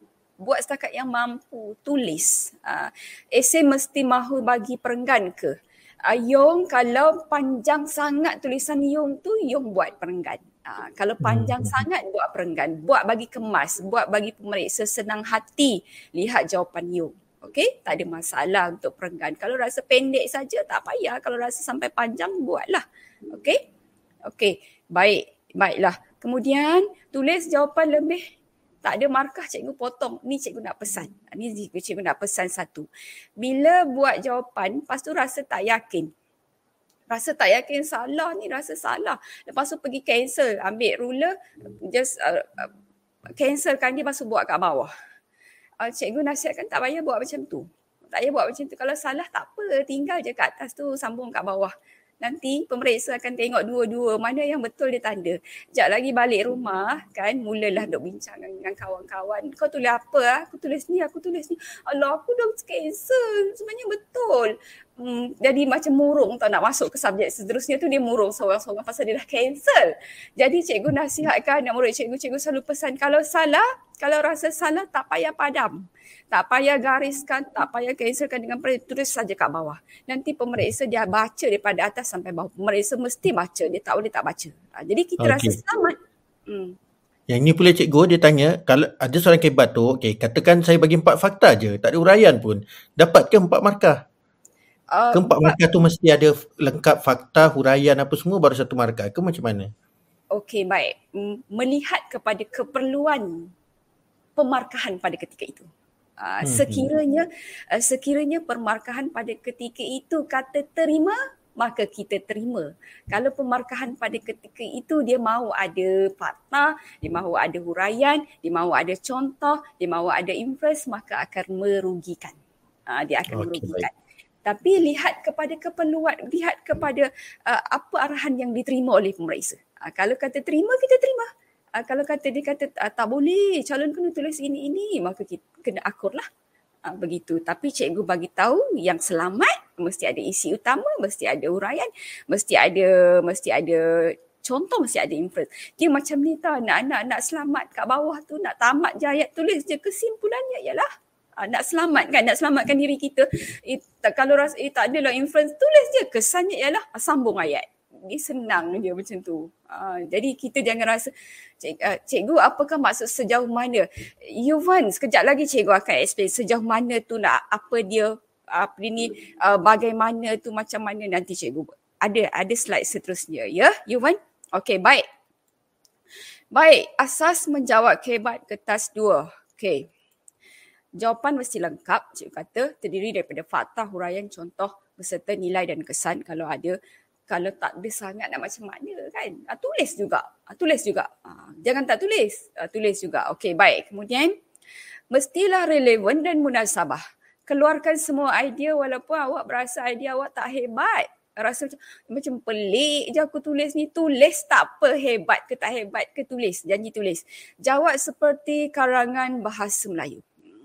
Buat setakat yang mampu. Tulis. Uh, esei mesti mahu bagi perenggan ke? Uh, Yong, kalau panjang sangat tulisan Yong tu, Yong buat perenggan. Ha, kalau panjang sangat buat perenggan. Buat bagi kemas, buat bagi pemeriksa senang hati. Lihat jawapan Yong. Okey, tak ada masalah untuk perenggan. Kalau rasa pendek saja tak payah. Kalau rasa sampai panjang buatlah. Okey. Okey, baik. Baiklah. Kemudian tulis jawapan lebih. Tak ada markah, cikgu potong. Ni cikgu nak pesan. Ni cikgu, cikgu nak pesan satu. Bila buat jawapan, lepas tu rasa tak yakin. Rasa tak yakin salah ni, rasa salah. Lepas tu pergi cancel, ambil ruler, just uh, uh, cancelkan dia, lepas tu buat kat bawah. Uh, cikgu nasihatkan tak payah buat macam tu. Tak payah buat macam tu. Kalau salah tak apa, tinggal je kat atas tu, sambung kat bawah. Nanti pemeriksa akan tengok dua-dua, mana yang betul dia tanda. Sekejap lagi balik rumah, kan, mulalah duk bincang dengan kawan-kawan. Kau tulis apa? Ah? Aku tulis ni, aku tulis ni. Alah, aku dah cancel. Sebenarnya betul. Hmm, jadi macam murung, tak nak masuk ke subjek seterusnya tu, dia murung seorang-seorang pasal dia dah cancel. Jadi cikgu nasihatkan anak murid cikgu, cikgu selalu pesan, kalau salah, kalau rasa salah tak payah padam. Tak payah gariskan, tak payah cancelkan dengan peris, tulis saja kat bawah. Nanti pemeriksa dia baca daripada atas sampai bawah. Pemeriksa mesti baca, dia tak boleh tak baca. Jadi kita okay. Rasa selamat. Hmm. Yang ni pula cikgu dia tanya, kalau ada soalan kebab tu, okay, katakan saya bagi empat fakta je, tak ada uraian pun. Dapat ke empat markah? Uh, Keempat markah tu mesti ada lengkap fakta, huraian apa semua baru satu markah ke macam mana? Okey, baik. Melihat kepada keperluan pemarkahan pada ketika itu. Uh, hmm. Sekiranya uh, sekiranya pemarkahan pada ketika itu kata terima, maka kita terima. Kalau pemarkahan pada ketika itu dia mahu ada fakta, dia mahu ada huraian, dia mahu ada contoh, dia mahu ada inference, maka akan merugikan. Uh, dia akan okay, merugikan. Baik. Tapi lihat kepada keperluan, lihat kepada uh, apa arahan yang diterima oleh pemeriksa. Uh, kalau kata terima, kita terima. Uh, kalau kata dia kata uh, tak boleh, calon kena tulis ini-ini, maka kita kena akurlah. Uh, begitu. Tapi cikgu bagi tahu yang selamat, mesti ada isi utama, mesti ada huraian, mesti ada mesti ada contoh, mesti ada inference. Dia macam ni tau, anak-anak nak selamat kat bawah tu, nak tamat je ayat tulis je. Kesimpulannya ialah, nak selamatkan, nak selamatkan diri kita. Eh, tak, kalau rasa eh, tak adalah inference, tulis je. Kesannya ialah sambung ayat. dia senang je macam tu. Uh, jadi kita jangan rasa, Cik, uh, cikgu apakah maksud sejauh mana? Yuvan, sekejap lagi cikgu akan explain sejauh mana tu nak apa dia, apa ni, uh, bagaimana tu, macam mana nanti cikgu. Ada ada slide seterusnya ya, Yuvan? Okey, baik. Baik, asas menjawab kebat kertas dua. Okey. Jawapan mesti lengkap, cikgu kata, terdiri daripada fakta, huraian, contoh, beserta nilai dan kesan. Kalau ada, kalau tak ada sangat nak macam mana kan, ha, tulis juga, ha, tulis juga, ha, jangan tak tulis, ha, tulis juga. Okey, baik. Kemudian mestilah relevan dan munasabah. Keluarkan semua idea walaupun awak berasa idea awak tak hebat, rasa macam, macam pelik je aku tulis ni. Tulis tak apa, hebat ke tak hebat ke, tulis, janji tulis. Jawab seperti karangan bahasa Melayu.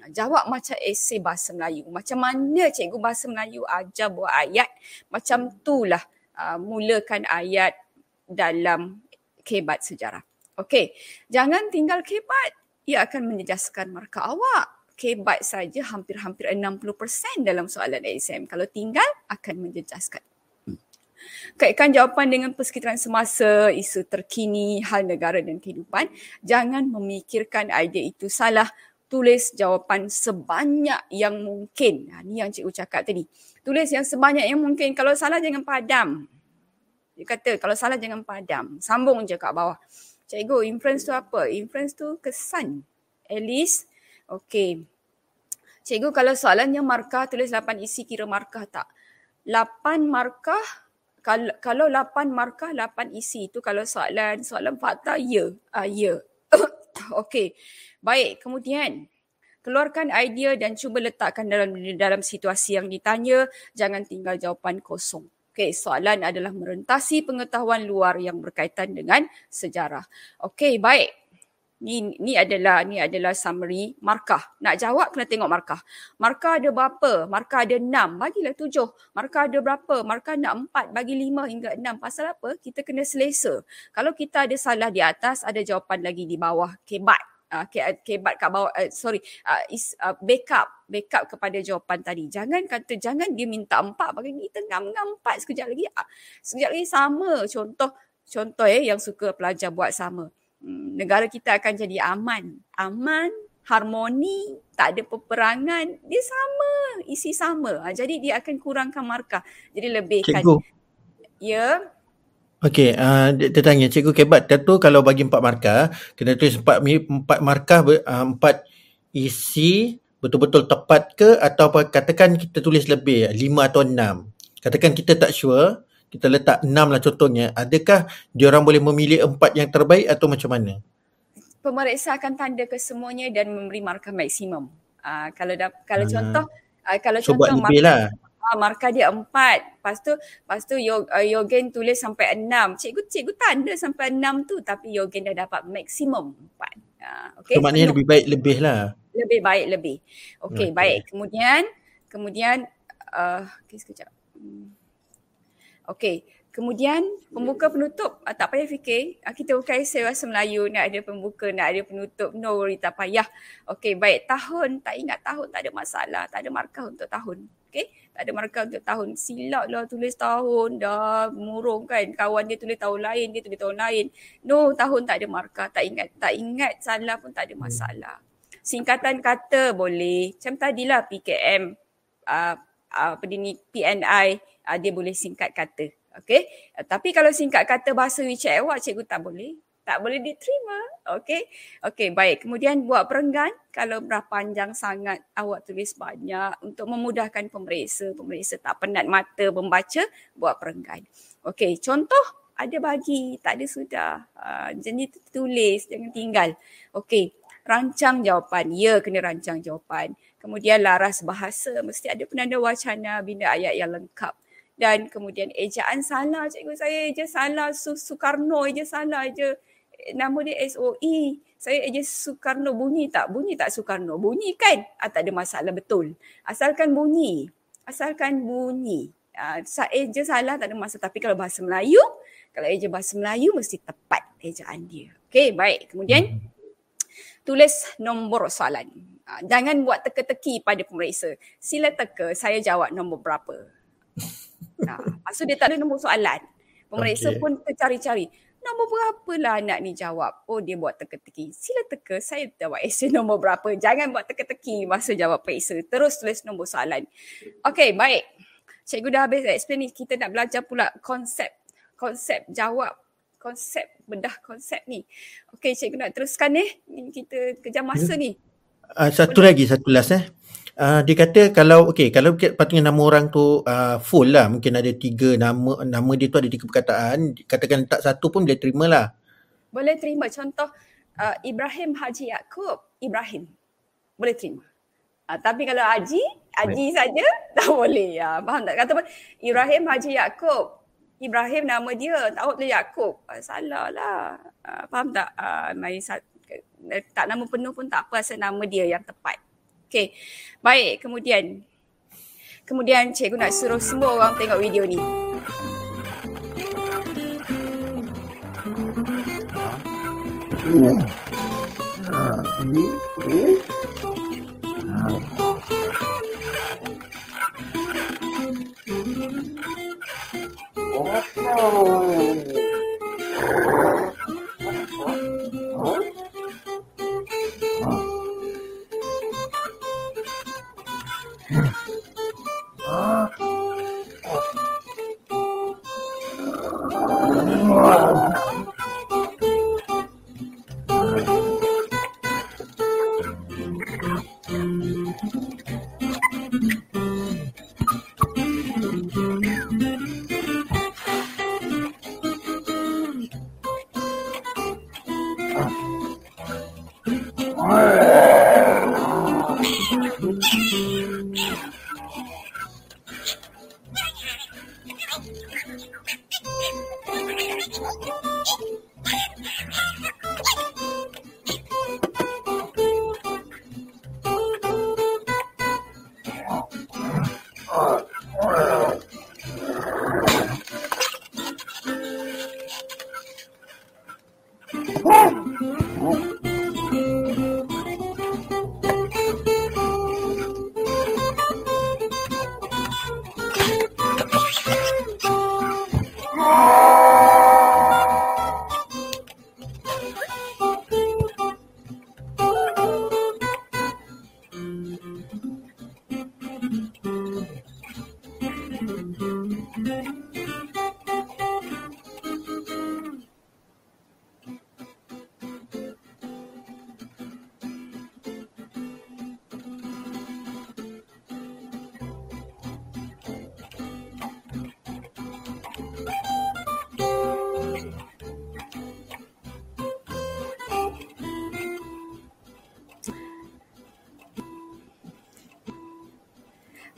Jawab macam esei bahasa Melayu. Macam mana cikgu bahasa Melayu ajar buat ayat, macam tulah uh, mulakan ayat dalam kebat sejarah. Okey, jangan tinggal kebat, ia akan menjejaskan markah awak. Kebat saja hampir-hampir enam puluh peratus dalam soalan exam. Kalau tinggal akan menjejaskan. Kaitkan jawapan dengan persekitaran semasa, isu terkini, hal negara dan kehidupan. Jangan memikirkan idea itu salah. Tulis jawapan sebanyak yang mungkin. Ha, ni yang cikgu cakap tadi. Tulis yang sebanyak yang mungkin. Kalau salah jangan padam. Dia kata kalau salah jangan padam. Sambung je kat bawah. Cikgu, inference tu apa? Inference tu kesan. At least, okey. Cikgu, kalau soalannya markah, tulis lapan isi, kira markah tak? lapan markah, kalau, kalau lapan markah, lapan isi. Itu kalau soalan, soalan fakta, ya. Uh, ya. Okey. Baik, kemudian keluarkan idea dan cuba letakkan dalam dalam situasi yang ditanya. Jangan tinggal jawapan kosong. Okey, soalan adalah merentasi pengetahuan luar yang berkaitan dengan sejarah. Okey, baik. Ni ni adalah ni adalah summary markah. Nak jawab kena tengok markah. Markah ada berapa? Markah ada enam, bagilah tujuh. Markah ada berapa? Markah nak empat, bagi lima hingga enam. Pasal apa? Kita kena selesa. Kalau kita ada salah di atas, ada jawapan lagi di bawah. Kebat. Uh, ke, kebat kat bawah, uh, sorry, uh, is, uh, backup, backup kepada jawapan tadi. Jangan kata, jangan dia minta empat, bagi kita ngam-ngam empat sekejap lagi. Uh, sekejap lagi sama. Contoh, contoh eh, yang suka pelajar buat sama. Hmm, negara kita akan jadi aman, aman, harmoni, tak ada peperangan. Dia sama, isi sama. Ha, jadi dia akan kurangkan markah. Jadi lebihkan. Cikgu. Ya. Okey, uh, dia tanya, cikgu kebat tu kalau bagi empat markah, kena tulis empat, empat markah, uh, empat isi betul-betul tepat ke, atau apa, katakan kita tulis lebih, lima atau enam. Katakan kita tak sure, kita letak enam lah contohnya. Adakah diorang boleh memilih empat yang terbaik atau macam mana? Pemeriksa akan tanda kesemuanya dan memberi markah maksimum. Uh, kalau da, kalau hmm. contoh, uh, kalau Sobat contoh markah, lah. uh, markah dia empat. Lepas tu, lepas tu Yog, uh, Yogen tulis sampai enam. Cikgu cikgu tanda sampai enam tu, tapi Yogen dah dapat maksimum empat. Uh, okay? So maknanya lebih baik lebih lah. Lebih baik lebih. Okey, okay. Baik. Kemudian, kemudian, uh, okay, sekejap. Okey, kemudian pembuka penutup, ah, tak payah fikir. Ah, kita bukan esei bahasa Melayu, nak ada pembuka, nak ada penutup, no worry, tak payah. Okey, baik. Tahun, tak ingat tahun, tak ada masalah, tak ada markah untuk tahun. Okey, tak ada markah untuk tahun. Silap lah tulis tahun, dah murung kan. Kawan dia tulis tahun lain, dia tulis tahun lain. No, tahun tak ada markah, tak ingat. Tak ingat, salah pun tak ada masalah. Singkatan kata boleh. Macam tadilah P K M, uh, apa dia ni, P N I. Uh, dia boleh singkat kata. Okey. Uh, tapi kalau singkat kata bahasa WeChat awak, cikgu tak boleh. Tak boleh diterima. Okey. Okey, baik. Kemudian buat perenggan. Kalau dah panjang sangat, awak tulis banyak untuk memudahkan pemeriksa. Pemeriksa tak penat mata membaca, buat perenggan. Okey, contoh ada bagi, tak ada sudah. Uh, janji tulis, jangan tinggal. Okey. Rancang jawapan. Ya, kena rancang jawapan. Kemudian laras bahasa. Mesti ada penanda wacana, bina ayat yang lengkap. Dan kemudian ejaan salah. Cikgu, saya eja salah. Soekarno eja salah je. Nama dia S O E. Saya eja Soekarno. Bunyi tak? Bunyi tak Soekarno? Bunyi kan? Ah, tak ada masalah, betul. Asalkan bunyi. Asalkan bunyi. Ah, eja salah tak ada masalah. Tapi kalau bahasa Melayu, kalau eja bahasa Melayu mesti tepat ejaan dia. Okey, baik. Kemudian tulis nombor soalan. Ah, jangan buat teka-teki pada pemeriksa. Sila teka, saya jawab nombor berapa. Nah, maksud dia tak ada nombor soalan. Pemeriksa okay. pun tercari-cari. Nombor berapalah anak ni jawab? Oh, dia buat teka-teki. Sila teka, saya dah buat esei nombor berapa. Jangan buat teka-teki masa jawab periksa. Terus tulis nombor soalan. Okey, baik. Cikgu dah habis explain ni. Kita nak belajar pula konsep. Konsep jawab. Konsep bedah konsep ni. Okey, cikgu nak teruskan eh. Kita kejar masa ni. Uh, satu Boleh? lagi, satu last eh. Uh, dia kata kalau okey kalau patutnya nama orang tu uh, full lah, mungkin ada tiga nama nama dia tu ada tiga perkataan, katakan tak satu pun boleh terima lah. Boleh terima contoh uh, Ibrahim Haji Yaakob, Ibrahim boleh terima. Uh, tapi kalau Haji, Haji saja tak boleh. Uh, faham tak? Kata pun Ibrahim Haji Yaakob, Ibrahim nama dia, tak boleh Yaakob. Uh, salah lah. Uh, faham tak? Uh, mari tak nama penuh pun tak apa asal nama dia yang tepat. Okey, baik. Kemudian, kemudian cikgu nak suruh semua orang tengok video ni.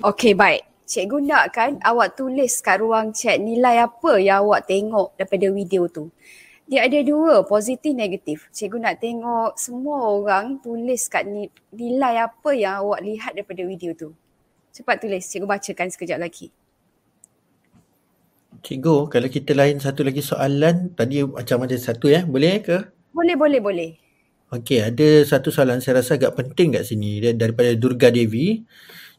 Okey, baik. Cikgu nak kan awak tulis kat ruang chat nilai apa yang awak tengok daripada video tu. Dia ada dua, positif negatif. Cikgu nak tengok semua orang tulis kat nilai apa yang awak lihat daripada video tu. Cepat tulis. Cikgu bacakan sekejap lagi. Cikgu, kalau kita lain satu lagi soalan, tadi macam ada satu ya. Boleh ke? Boleh, boleh, boleh. Okey, ada satu soalan saya rasa agak penting kat sini. Daripada Durga Devi.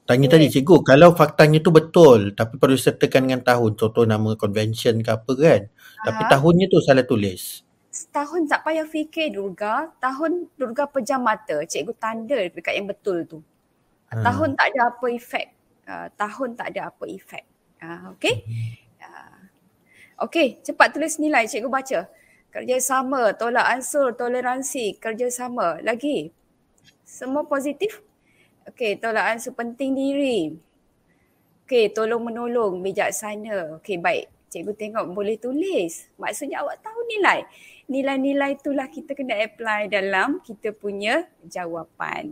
Tanya tadi cikgu, kalau faktanya tu betul tapi perlu sertakan dengan tahun, contoh nama convention ke apa kan. Aha. Tapi tahunnya tu salah tulis. Tahun tak payah fikir Durga, tahun Durga pejam mata, cikgu tanda dekat yang betul tu. Hmm. Tahun tak ada apa efek, uh, tahun tak ada apa efek. Uh, Okey? Uh, Okey, cepat tulis nilai, cikgu baca. Kerjasama, tolak ansur, toleransi, kerjasama. Lagi, semua positif? Okey, tolak ansur penting diri. Okey, tolong menolong, bijaksana. Okey, baik. Cikgu tengok boleh tulis. Maksudnya awak tahu nilai. Nilai-nilai itulah kita kena apply dalam kita punya jawapan.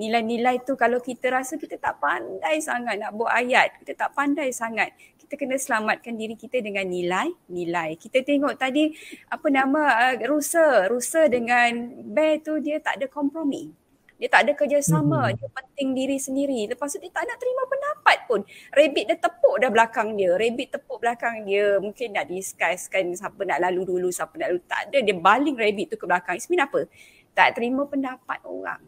Nilai-nilai tu kalau kita rasa kita tak pandai sangat nak buat ayat, kita tak pandai sangat, kita kena selamatkan diri kita dengan nilai-nilai. Kita tengok tadi apa nama uh, Rusa, Rusa dengan Bear tu dia tak ada kompromi. Dia tak ada kerjasama, hmm. dia penting diri sendiri. Lepas tu dia tak nak terima pendapat pun. Rabbit dia tepuk dah belakang dia. Rabbit tepuk belakang dia. Mungkin nak discusskan siapa nak lalu dulu, siapa nak lalu. Tak ada. Dia baling rabbit tu ke belakang. Ismin apa? Tak terima pendapat orang.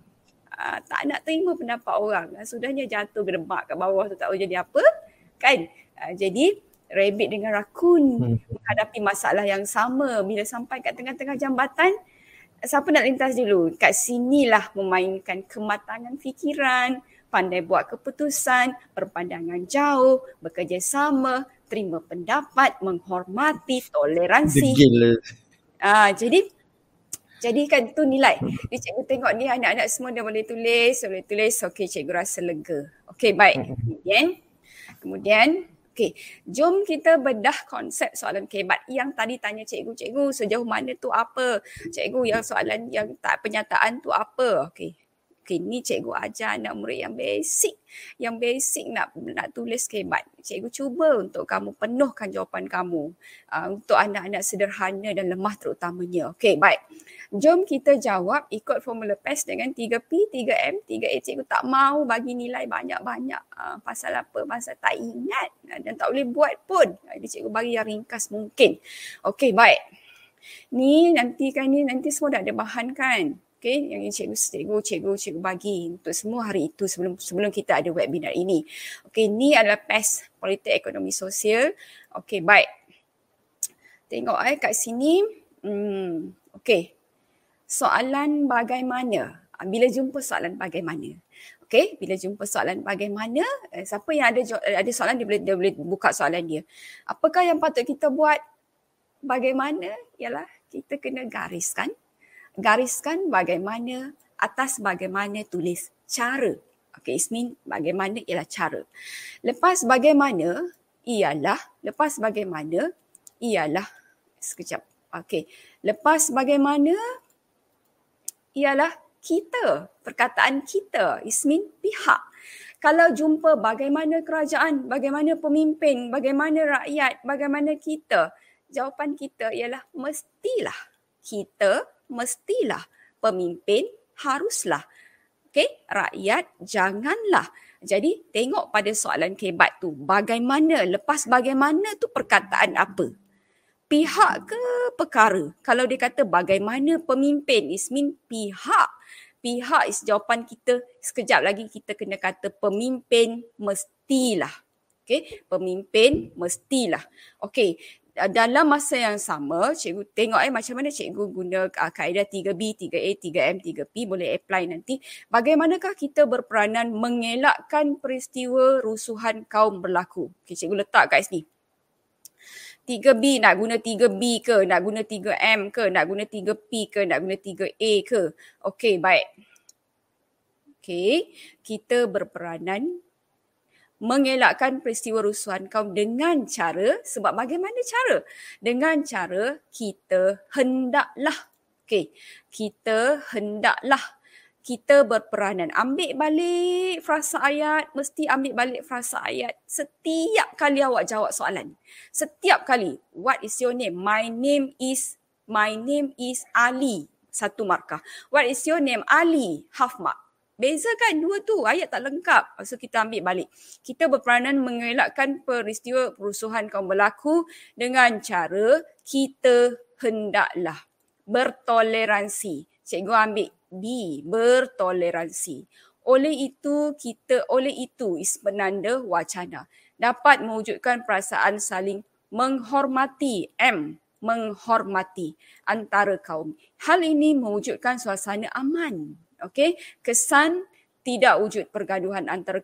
Aa, tak nak terima pendapat orang. Sudahnya jatuh gerbak kat bawah tu tak boleh jadi apa. Kan? Aa, jadi rabbit dengan rakun hmm. menghadapi masalah yang sama. Bila sampai kat tengah-tengah jambatan, siapa nak lintas dulu? Kat sinilah memainkan kematangan fikiran, pandai buat keputusan, berpandangan jauh, bekerjasama, terima pendapat, menghormati, toleransi. Ah, jadi jadi kan tu nilai. Dia cikgu tengok ni anak-anak semua dia boleh tulis, boleh tulis. Okey, cikgu rasa lega. Okey, baik. Kemudian, kemudian okey, jom kita bedah konsep soalan kebat yang tadi tanya cikgu, cikgu sejauh mana tu apa? Cikgu yang soalan yang tak penyataan tu apa? Okey. Okey, ni cikgu ajar anak murid yang basic, yang basic nak nak tulis kebat. Cikgu cuba untuk kamu penuhkan jawapan kamu uh, untuk anak-anak sederhana dan lemah terutamanya. Okey, baik. Jom kita jawab ikut formula PES dengan tiga P, tiga M, tiga A. Cikgu tak mahu bagi nilai banyak-banyak. Uh, pasal apa? Pasal tak ingat dan tak boleh buat pun. Jadi cikgu bagi yang ringkas mungkin. Okey, baik. Ni nanti kan ni nanti semua dah ada bahan kan? Okey, yang cikgu cikgu cikgu cikgu bagi untuk semua hari itu sebelum sebelum kita ada webinar ini. Okey, ni adalah PES Politik Ekonomi Sosial. Okey, baik. Tengok eh kat sini. Hmm, okey. Soalan bagaimana? Bila jumpa soalan bagaimana? Okey, bila jumpa soalan bagaimana, eh, siapa yang ada ada soalan dia boleh dia boleh buka soalan dia. Apakah yang patut kita buat? Bagaimana? Ialah kita kena gariskan. Gariskan bagaimana, atas bagaimana, tulis cara. Okey, Ismin, bagaimana ialah cara. Lepas bagaimana ialah, lepas bagaimana ialah, sekejap. Okey, lepas bagaimana ialah kita, perkataan kita, Ismin, pihak. Kalau jumpa bagaimana kerajaan, bagaimana pemimpin, bagaimana rakyat, bagaimana kita, jawapan kita ialah mestilah kita, mestilah pemimpin, haruslah. Okey, rakyat janganlah. Jadi tengok pada soalan kebat tu, bagaimana, lepas bagaimana tu perkataan apa? Pihak ke perkara? Kalau dia kata bagaimana pemimpin, Ismin, pihak. Pihak is jawapan kita. Sekejap lagi kita kena kata pemimpin mestilah. Okey, pemimpin mestilah. Okey. Dalam masa yang sama, cikgu tengok eh macam mana cikgu guna uh, kaedah tiga B, tiga A, tiga M, tiga P boleh apply nanti. Bagaimanakah kita berperanan mengelakkan peristiwa rusuhan kaum berlaku? Okay, cikgu letak kat sini. tiga B, nak guna tiga B ke? Nak guna tiga M ke? Nak guna tiga P ke? Nak guna tiga A ke? Okey, baik. Okey, kita berperanan mengelakkan peristiwa rusuhan kaum dengan cara, sebab bagaimana cara? Dengan cara kita hendaklah. Okey, kita hendaklah. Kita berperanan. Ambil balik frasa ayat, mesti ambil balik frasa ayat. Setiap kali awak jawab soalan. Setiap kali, what is your name? My name is, my name is Ali. Satu markah. What is your name? Ali. Half mark. Beza kan dua tu, ayat tak lengkap. So kita ambil balik. Kita berperanan mengelakkan peristiwa perusuhan kaum berlaku dengan cara kita hendaklah. Bertoleransi. Cikgu ambil B, bertoleransi. Oleh itu, kita, oleh itu is penanda wacana. Dapat mewujudkan perasaan saling menghormati. M, menghormati antara kaum. Hal ini mewujudkan suasana aman. Okey, kesan tidak wujud pergaduhan antara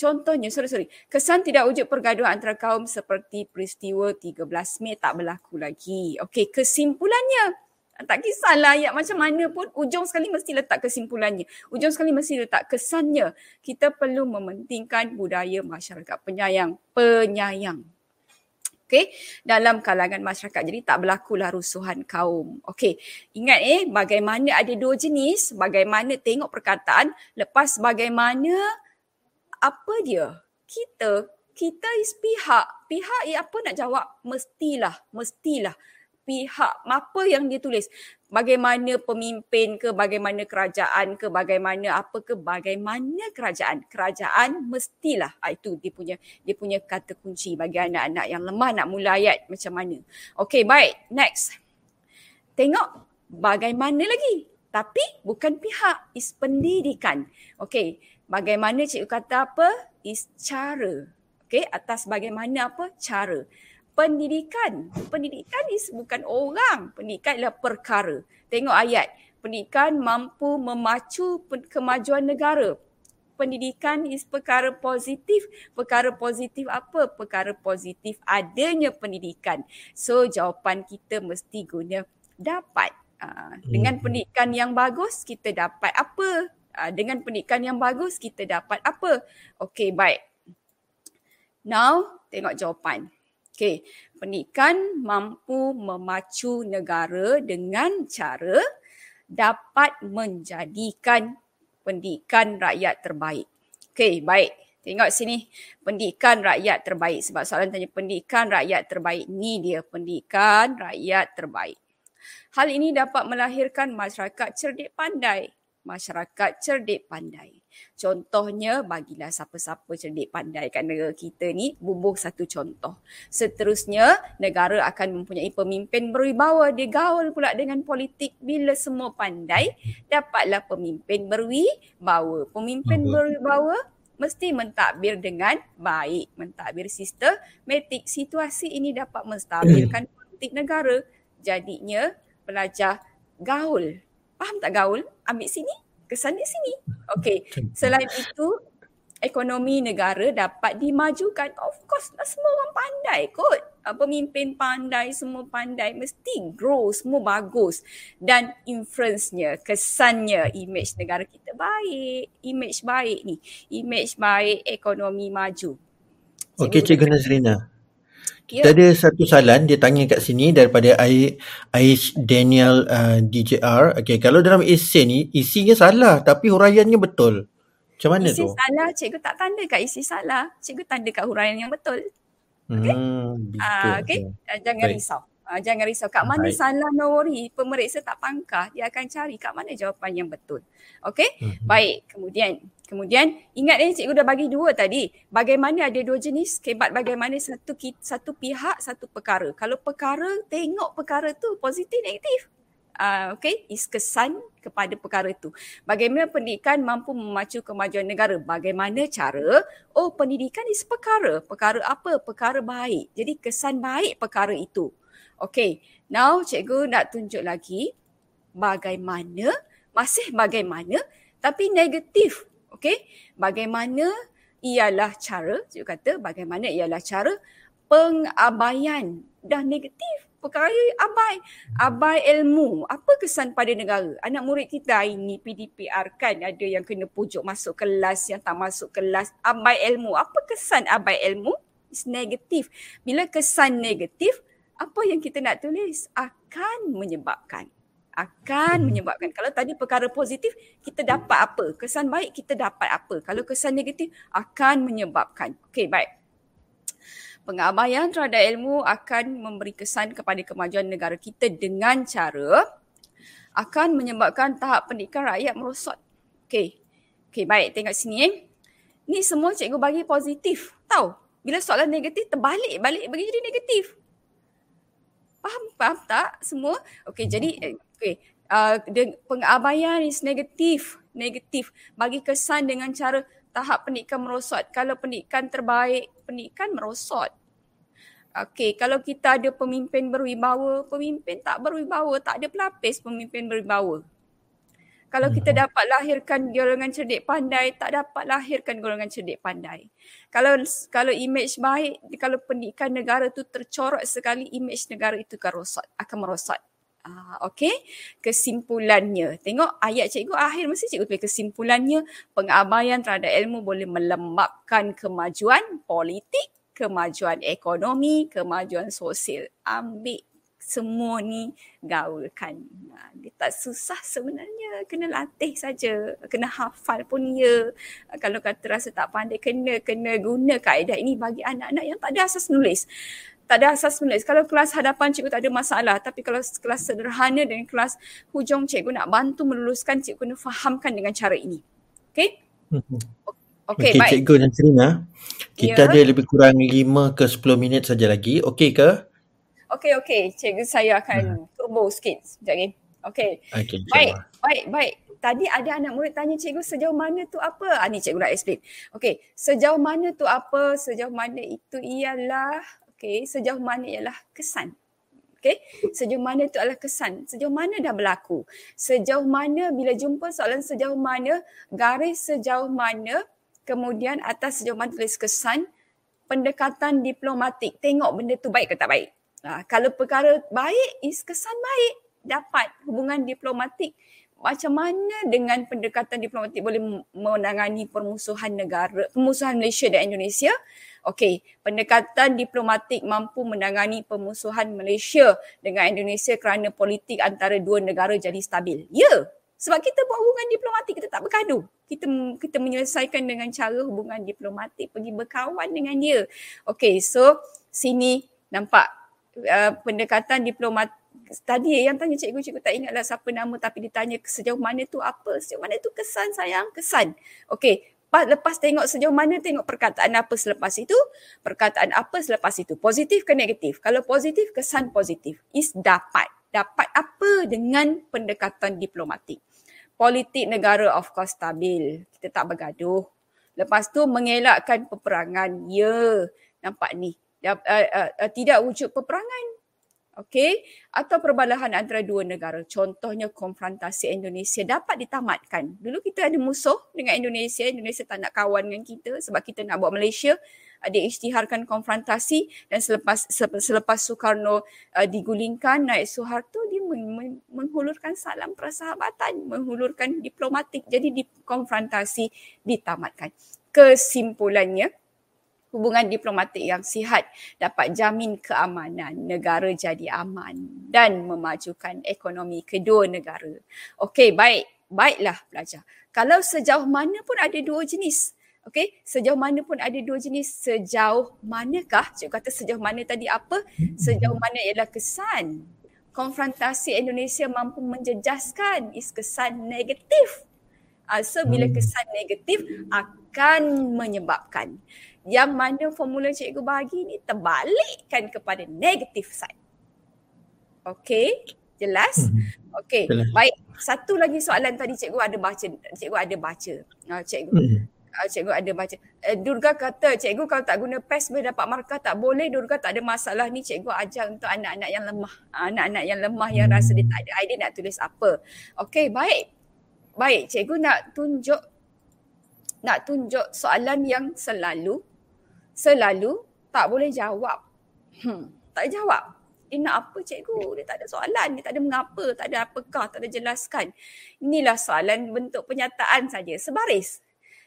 contohnya sorry sorry kesan tidak wujud pergaduhan antara kaum seperti peristiwa tiga belas Mei tak berlaku lagi. Okey, kesimpulannya tak kisahlah ayat macam mana pun, ujung sekali mesti letak kesimpulannya. Ujung sekali mesti letak kesannya. Kita perlu mementingkan budaya masyarakat penyayang, penyayang. Okey, dalam kalangan masyarakat, jadi tak berlakulah rusuhan kaum. Okey, ingat eh bagaimana ada dua jenis, bagaimana tengok perkataan, lepas bagaimana apa dia? Kita, kita is pihak. Pihak eh apa nak jawab? Mestilah, mestilah. Pihak apa yang dia tulis? Bagaimana pemimpin ke, bagaimana kerajaan ke, bagaimana apa ke, bagaimana kerajaan. Kerajaan mestilah. Ha, itu dia punya dia punya kata kunci bagi anak-anak yang lemah nak mula ayat macam mana. Okey, baik. Next. Tengok bagaimana lagi. Tapi bukan pihak. Is pendidikan. Okey. Bagaimana cikgu kata apa? Is cara. Okey, atas bagaimana apa cara. Pendidikan, pendidikan ni bukan orang, pendidikan adalah perkara. Tengok ayat, pendidikan mampu memacu kemajuan negara. Pendidikan is perkara positif. Perkara positif apa? Perkara positif adanya pendidikan. So jawapan kita mesti guna dapat. Aa, dengan pendidikan yang bagus kita dapat apa? Aa, dengan pendidikan yang bagus kita dapat apa? Okey, baik. Now tengok jawapan. Okey, pendidikan mampu memacu negara dengan cara dapat menjadikan pendidikan rakyat terbaik. Okey, baik. Tengok sini. Pendidikan rakyat terbaik. Sebab soalan tanya pendidikan rakyat terbaik. Ni dia pendidikan rakyat terbaik. Hal ini dapat melahirkan masyarakat cerdik pandai. Masyarakat cerdik pandai. Contohnya bagilah siapa-siapa cerdik pandai kat negara kita ni, bubuh satu contoh. Seterusnya negara akan mempunyai pemimpin berwibawa. Dia gaul pula dengan politik. Bila semua pandai, dapatlah pemimpin berwibawa. Pemimpin berwibawa mesti mentadbir dengan baik. Mentadbir sistematik. Situasi ini dapat menstabilkan politik negara. Jadinya pelajar gaul. Faham tak gaul? Ambil sini, kesan di sini. Okey. Selain itu, ekonomi negara dapat dimajukan. Of course, semua orang pandai kot. Pemimpin pandai, semua pandai. Mesti grow, semua bagus. Dan influence-nya, kesannya, image negara kita baik. Image baik ni. Image baik, ekonomi maju. Okey, Cikgu Nazrina. Yeah. Ada satu soalan dia tanya kat sini daripada Aish Daniel uh, D J R. Okey, kalau dalam esei ni isinya salah tapi huraiannya betul. Macam mana isi tu? Isi salah, cikgu tak tanda kat isi salah. Cikgu tanda kat huraian yang betul. Okey. Hmm, uh, Okey, uh, jangan Baik. risau. Uh, jangan risau kat mana Baik. salah, no worry. Pemeriksa tak pangkah, dia akan cari kat mana jawapan yang betul. Okey? Mm-hmm. Baik, kemudian Kemudian ingat ni eh, cikgu dah bagi dua tadi. Bagaimana ada dua jenis kebat, bagaimana satu satu pihak satu perkara. Kalau perkara, tengok perkara tu positif negatif. Uh, okay, is kesan kepada perkara itu. Bagaimana pendidikan mampu memacu kemajuan negara? Bagaimana cara? Oh, pendidikan is perkara. Perkara apa? Perkara baik. Jadi kesan baik perkara itu. Okay, now cikgu nak tunjuk lagi bagaimana, masih bagaimana tapi negatif. Okey, bagaimana ialah cara, cikgu kata bagaimana ialah cara pengabaian. Dah negatif, perkara abai, abai ilmu. Apa kesan pada negara? Anak murid kita hari ini P D P R kan, ada yang kena pujuk masuk kelas, yang tak masuk kelas, abai ilmu. Apa kesan abai ilmu? It's negatif. Bila kesan negatif, apa yang kita nak tulis? Akan menyebabkan. akan menyebabkan. Kalau tadi perkara positif, kita dapat apa? Kesan baik, kita dapat apa? Kalau kesan negatif, akan menyebabkan. Okey, baik. Pengabaian terhadap ilmu akan memberi kesan kepada kemajuan negara kita dengan cara akan menyebabkan tahap pendidikan rakyat merosot. Okey. Okey, baik. Tengok sini. Eh. Ni semua cikgu bagi positif. Tahu? Bila soalan negatif, terbalik-balik bagi jadi negatif. Faham? Faham tak semua? Okey, jadi... Okay. Uh, pengabaian is negatif. Negatif. Bagi kesan dengan cara tahap pendidikan merosot. Kalau pendidikan terbaik, pendidikan merosot. Okay. Kalau kita ada pemimpin berwibawa, pemimpin tak berwibawa, tak ada pelapis pemimpin berwibawa. Kalau kita dapat lahirkan golongan cerdik pandai, tak dapat lahirkan golongan cerdik pandai. Kalau kalau imej baik, kalau pendidikan negara tu tercorot sekali, imej negara itu akan merosot. Akan merosot. Okey, kesimpulannya. Tengok ayat cikgu akhir mesti cikgu tulis kesimpulannya. Pengabaian terhadap ilmu boleh melembabkan kemajuan politik, kemajuan ekonomi, kemajuan sosial. Ambil semua ni gaulkan. Dia tak susah sebenarnya. Kena latih saja. Kena hafal pun ya. Kalau kata rasa tak pandai, kena kena guna kaedah ini bagi anak-anak yang tak ada asas menulis. Tak ada asas menulis. Kalau kelas hadapan cikgu tak ada masalah. Tapi kalau kelas sederhana dan kelas hujung cikgu nak bantu meluluskan, cikgu kena fahamkan dengan cara ini. Okey? Okey, okay, baik. Cikgu Nazrina, kita yeah. ada lebih kurang lima ke sepuluh minit saja lagi. Okey ke? Okey, okey. Cikgu saya akan turbo sikit sekejap lagi. Okey. Okay, baik, baik, baik. tadi ada anak murid tanya cikgu sejauh mana tu apa? Ah, ni cikgu nak explain. Okey, sejauh mana tu apa? Sejauh mana itu ialah, okey, sejauh mana ialah kesan. Okey, sejauh mana itu adalah kesan. Sejauh mana dah berlaku. Sejauh mana bila jumpa soalan sejauh mana, garis sejauh mana, kemudian atas sejauh mana tulis kesan, pendekatan diplomatik. Tengok benda tu baik ke tak baik. Ha, kalau perkara baik, is kesan baik. Dapat hubungan diplomatik, macam mana dengan pendekatan diplomatik boleh menangani permusuhan negara, permusuhan Malaysia dan Indonesia. Okey, pendekatan diplomatik mampu menangani permusuhan Malaysia dengan Indonesia kerana politik antara dua negara jadi stabil. Ya, sebab kita buat hubungan diplomatik, kita tak bergaduh. Kita kita menyelesaikan dengan cara hubungan diplomatik, pergi berkawan dengan dia. Okey, so sini nampak uh, pendekatan diplomatik. Tadi yang tanya cikgu, cikgu tak ingatlah siapa nama, tapi ditanya sejauh mana tu apa, sejauh mana tu kesan sayang, kesan. Okey, lepas tengok sejauh mana, tengok perkataan apa selepas itu, perkataan apa selepas itu, positif ke negatif. Kalau positif, kesan positif. Is dapat. Dapat apa dengan pendekatan diplomatik. Politik negara of course stabil, kita tak bergaduh. Lepas tu mengelakkan peperangan, ya, nampak ni, tidak wujud peperangan. Okey, atau perbalahan antara dua negara. Contohnya konfrontasi Indonesia dapat ditamatkan. Dulu kita ada musuh dengan Indonesia, Indonesia tak nak kawan dengan kita sebab kita nak buat Malaysia. Dia isytiharkan konfrontasi dan selepas selepas Soekarno uh, digulingkan, naik Suharto, dia menghulurkan salam persahabatan, menghulurkan diplomatik. Jadi di konfrontasi ditamatkan. Kesimpulannya, hubungan diplomatik yang sihat dapat jamin keamanan, negara jadi aman dan memajukan ekonomi kedua negara. Okey, baik. Baiklah pelajar. Kalau sejauh mana pun ada dua jenis. Okey, sejauh mana pun ada dua jenis. Sejauh manakah? Cikgu kata sejauh mana tadi apa? Sejauh mana ialah kesan. Konfrontasi Indonesia mampu menjejaskan, is kesan negatif. So, bila kesan negatif akan menyebabkan. Yang mana formula cikgu bagi ni terbalikkan kepada negatif side. Okey, jelas? Okey, baik. Satu lagi soalan tadi cikgu ada baca. Cikgu ada baca. Cikgu, cikgu ada baca. Durga kata, cikgu kalau tak guna PES boleh dapat markah? Tak boleh, Durga, tak ada masalah. Ni cikgu ajar untuk anak-anak yang lemah. Anak-anak yang lemah yang rasa dia tak ada idea nak tulis apa. Okey, baik. Baik, cikgu nak tunjuk nak tunjuk soalan yang selalu Selalu tak boleh jawab. Hmm, tak jawab. Dia nak apa cikgu? Dia tak ada soalan, dia tak ada mengapa, tak ada apakah, tak ada jelaskan. Inilah soalan bentuk penyataan saja, sebaris.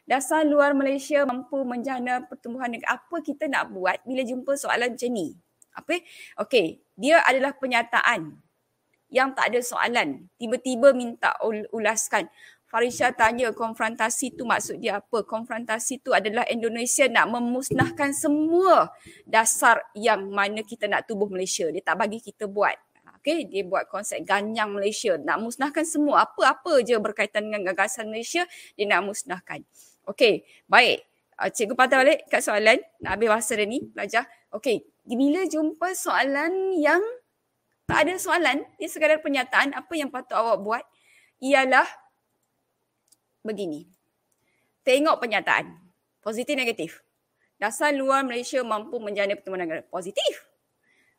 Dasar luar Malaysia mampu menjana pertumbuhan negara. Apa kita nak buat bila jumpa soalan macam ni? Apa? Okey, dia adalah penyataan yang tak ada soalan. Tiba-tiba minta ulaskan. Farisha tanya konfrontasi tu maksud dia apa? Konfrontasi tu adalah Indonesia nak memusnahkan semua dasar yang mana kita nak tubuh Malaysia. Dia tak bagi kita buat. Okay? Dia buat konsep ganyang Malaysia. Nak musnahkan semua. Apa-apa je berkaitan dengan gagasan Malaysia, dia nak musnahkan. Okey, baik. Cikgu patah balik kat soalan. Nak habis bahasa dah ni, pelajar. Okey, bila jumpa soalan yang tak ada soalan, dia sekadar pernyataan, apa yang patut awak buat ialah begini. Tengok pernyataan. Positif, negatif. Dasar luar Malaysia mampu menjana pertumbuhan negara. Positif.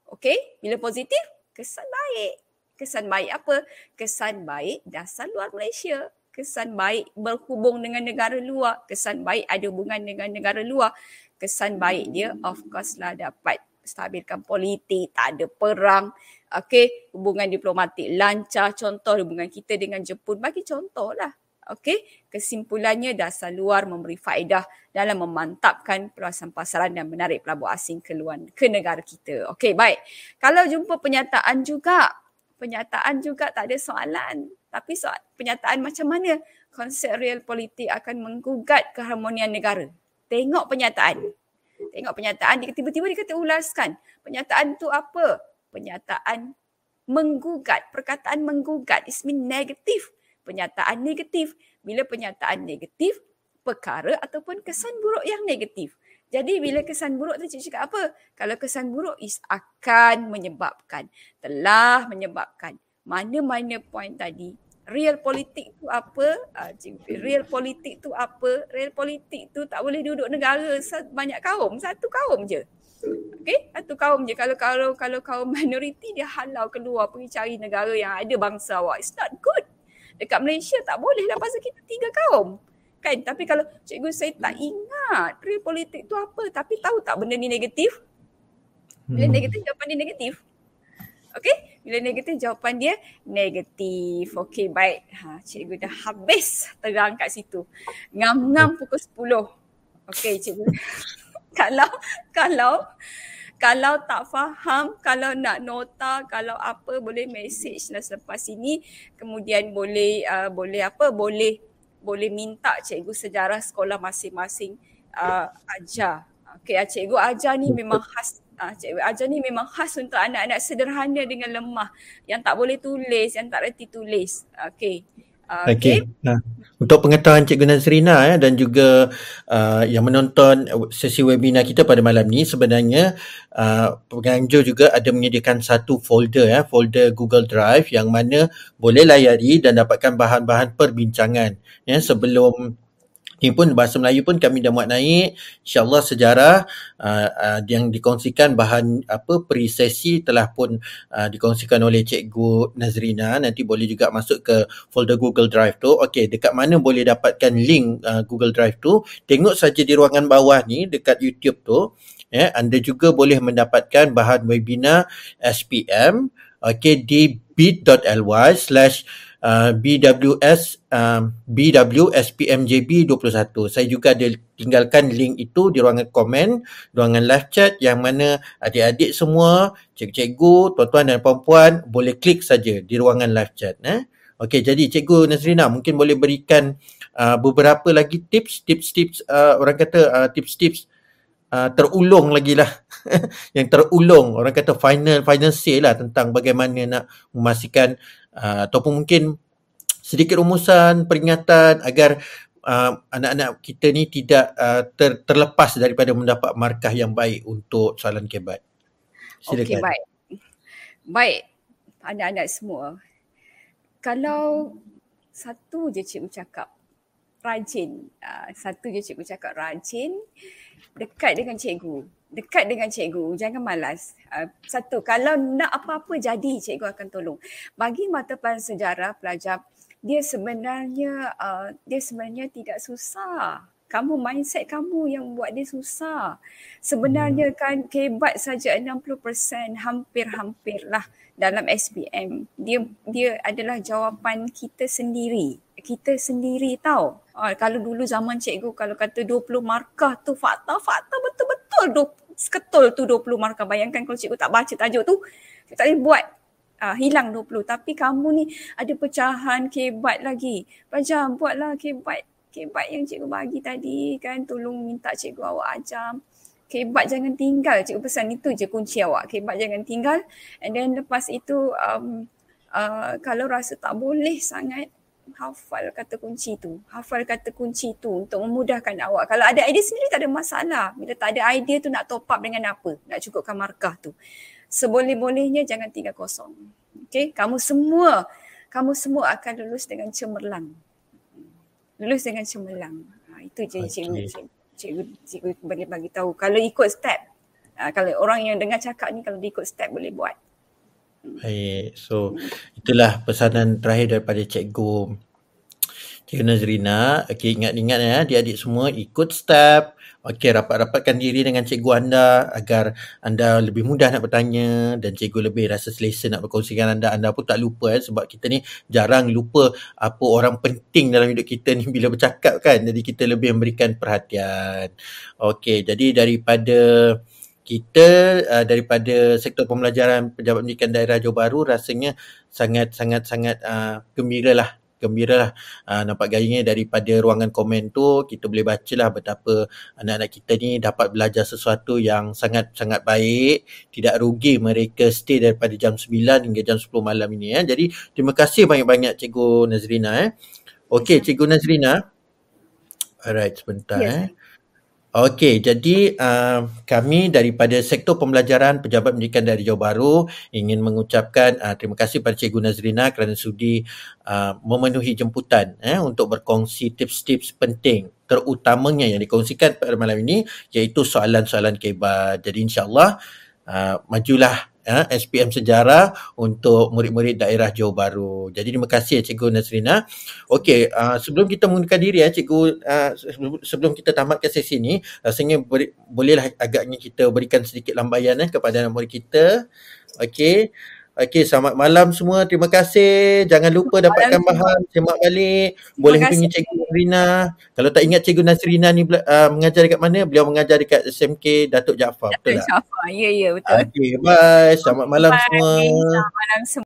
Okey, bila positif, kesan baik. Kesan baik apa? Kesan baik dasar luar Malaysia. Kesan baik berhubung dengan negara luar. Kesan baik ada hubungan dengan negara luar. Kesan baik dia of course lah dapat stabilkan politik, tak ada perang. Okey, hubungan diplomatik lancar. Contoh hubungan kita dengan Jepun, bagi contoh lah. Okey, kesimpulannya dasar luar memberi faedah dalam memantapkan perluasan pasaran dan menarik pelabur asing keluar ke negara kita. Okey, baik. Kalau jumpa penyataan juga, penyataan juga tak ada soalan. Tapi soal penyataan macam mana? Konsep real politik akan menggugat keharmonian negara. Tengok penyataan. Tengok penyataan, tiba-tiba dia kata ulaskan. Penyataan tu apa? Penyataan menggugat, perkataan menggugat, it means negatif. Penyataan negatif. Bila penyataan negatif, perkara ataupun kesan buruk yang negatif. Jadi bila kesan buruk tu, cikgu cakap apa? Kalau kesan buruk is akan menyebabkan, telah menyebabkan mana-mana poin tadi real politik tu apa, real politik tu apa, real politik tu tak boleh duduk negara banyak kaum, satu kaum je. Okey, satu kaum je. Kalau kalau kalau kaum minoriti dia halau keluar pergi cari negara yang ada bangsa awak. It's not good. Dekat Malaysia tak boleh lah pasal kita tiga kaum. Kan? Tapi kalau cikgu saya tak ingat real politik tu apa, tapi tahu tak benda ni negatif? Bila negatif, jawapan dia negatif. Okey, bila negatif jawapan dia negatif. Okey, baik. Ha, cikgu dah habis terang kat situ. Ngam-ngam pukul sepuluh. Okey, cikgu. Kalau kalau kalau tak faham, kalau nak nota, kalau apa boleh message lah selepas ini, kemudian boleh uh, boleh apa boleh boleh minta cikgu sejarah sekolah masing-masing uh, ajar. Okey, cikgu ajar ni memang khas uh, cikgu ajar ni memang khas untuk anak-anak sederhana dengan lemah yang tak boleh tulis, yang tak reti tulis. Okey. Okey. Okay. Nah, untuk pengetahuan Cikgu Nazrina ya, dan juga uh, yang menonton sesi webinar kita pada malam ni, sebenarnya uh, penganjur juga ada menyediakan satu folder ya, folder Google Drive yang mana boleh layari dan dapatkan bahan-bahan perbincangan ya sebelum ini pun bahasa Melayu pun kami dah muat naik, insya-Allah sejarah uh, uh, yang dikongsikan bahan apa pre-sesi telah pun uh, dikongsikan oleh Cikgu Nazrina. Nanti boleh juga masuk ke folder Google Drive tu. Okey, dekat mana boleh dapatkan link uh, Google Drive tu? Tengok saja di ruangan bawah ni dekat YouTube tu ya, anda juga boleh mendapatkan bahan webinar S P M. Okey, di bit.ly slash Uh, BWS uh, B W S P M J B dua puluh satu. Saya juga ada tinggalkan link itu di ruangan komen, ruangan live chat, yang mana adik-adik semua, cikgu-cikgu, tuan-tuan dan puan-puan boleh klik saja di ruangan live chat eh? Okey, jadi Cikgu Nazrina mungkin boleh berikan uh, beberapa lagi tips, tips-tips uh, orang kata uh, tips-tips uh, terulung lagi lah yang terulung, orang kata final final say lah tentang bagaimana nak memastikan Uh, ataupun mungkin sedikit rumusan, peringatan agar uh, anak-anak kita ni tidak uh, ter- terlepas daripada mendapat markah yang baik untuk soalan kebat. Silakan. Okey, baik. Baik, anak-anak semua. Kalau satu je cikgu cakap rajin, uh, satu je cikgu cakap rajin, dekat dengan cikgu. Dekat dengan cikgu, jangan malas. Uh, satu, kalau nak apa-apa jadi, cikgu akan tolong. Bagi mata pelajaran sejarah, pelajar, dia sebenarnya uh, dia sebenarnya tidak susah. Kamu, mindset kamu yang buat dia susah. Sebenarnya kan kebat saja enam puluh peratus hampir-hampir lah dalam S P M. Dia dia adalah jawapan kita sendiri. Kita sendiri tahu. Uh, kalau dulu zaman cikgu kalau kata dua puluh markah tu fakta-fakta betul-betul seketul tu dua puluh markah. Bayangkan kalau cikgu tak baca tajuk tu, cikgu tak boleh buat. Uh, hilang dua puluh. Tapi kamu ni ada pecahan kebat lagi. Pelajar, buatlah kebat. Kebat yang cikgu bagi tadi kan. Tolong minta cikgu awak ajar. Kebat jangan tinggal. Cikgu pesan itu je kunci awak. Kebat jangan tinggal. And then lepas itu, um, uh, kalau rasa tak boleh sangat, hafal kata kunci tu. Hafal kata kunci tu untuk memudahkan awak. Kalau ada idea sendiri tak ada masalah. Bila tak ada idea tu nak top up dengan apa? Nak cukupkan markah tu. Seboleh-bolehnya jangan tinggal kosong. Okey, kamu semua kamu semua akan lulus dengan cemerlang. Lulus dengan cemerlang. Ha, itu je okay. cikgu, cikgu cikgu cikgu bagi bagi tahu. Kalau ikut step. Ha, kalau orang yang dengar cakap ni kalau ikut step boleh buat. Baik, so itulah pesanan terakhir daripada cikgu Cikgu Nazrina. Okey, ingat-ingat ya adik-adik semua, ikut step. Okey, rapat-rapatkan diri dengan cikgu anda agar anda lebih mudah nak bertanya dan cikgu lebih rasa selesa nak berkongsi dengan anda. Anda pun tak lupa ya, sebab kita ni jarang lupa apa orang penting dalam hidup kita ni bila bercakap kan. Jadi kita lebih memberikan perhatian. Okey, jadi daripada kita uh, daripada sektor pembelajaran Pejabat Pendidikan Daerah Johor Bahru, rasanya sangat-sangat-sangat uh, gembira lah. Gembira lah. Uh, nampak gayanya daripada ruangan komen tu, kita boleh baca lah betapa anak-anak kita ni dapat belajar sesuatu yang sangat-sangat baik. Tidak rugi mereka stay daripada jam sembilan hingga jam sepuluh malam ini. Eh. Jadi terima kasih banyak-banyak Cikgu Nazrina. Eh. Okey, Cikgu Nazrina. Alright, sebentar. Yes. Eh. Okey, jadi uh, kami daripada Sektor Pembelajaran Pejabat Pendidikan Daerah Johor Bahru ingin mengucapkan uh, terima kasih pada Cikgu Nazrina kerana sudi uh, memenuhi jemputan eh, untuk berkongsi tips-tips penting, terutamanya yang dikongsikan pada malam ini iaitu soalan-soalan kebal. Jadi insyaAllah uh, majulah uh, S P M Sejarah untuk murid-murid daerah Johor Bahru. Jadi terima kasih Cikgu Nazrina. Okey, uh, sebelum kita mengundurkan diri ya Cikgu, uh, sebelum kita tamatkan sesi ini, rasanya beri, bolehlah agaknya kita berikan sedikit lambaian eh, kepada murid kita. Okey. Okey, selamat malam semua. Terima kasih. Jangan lupa dapatkan bahan, semak balik. Boleh hubungi Cikgu Nazrina. Kalau tak ingat Cikgu Nazrina ni uh, mengajar dekat mana, beliau mengajar dekat S M K Dato Jaafar. Dato Jaafar. Ya, ya, betul. Okey, bye. Selamat malam bye. semua. Selamat malam semua.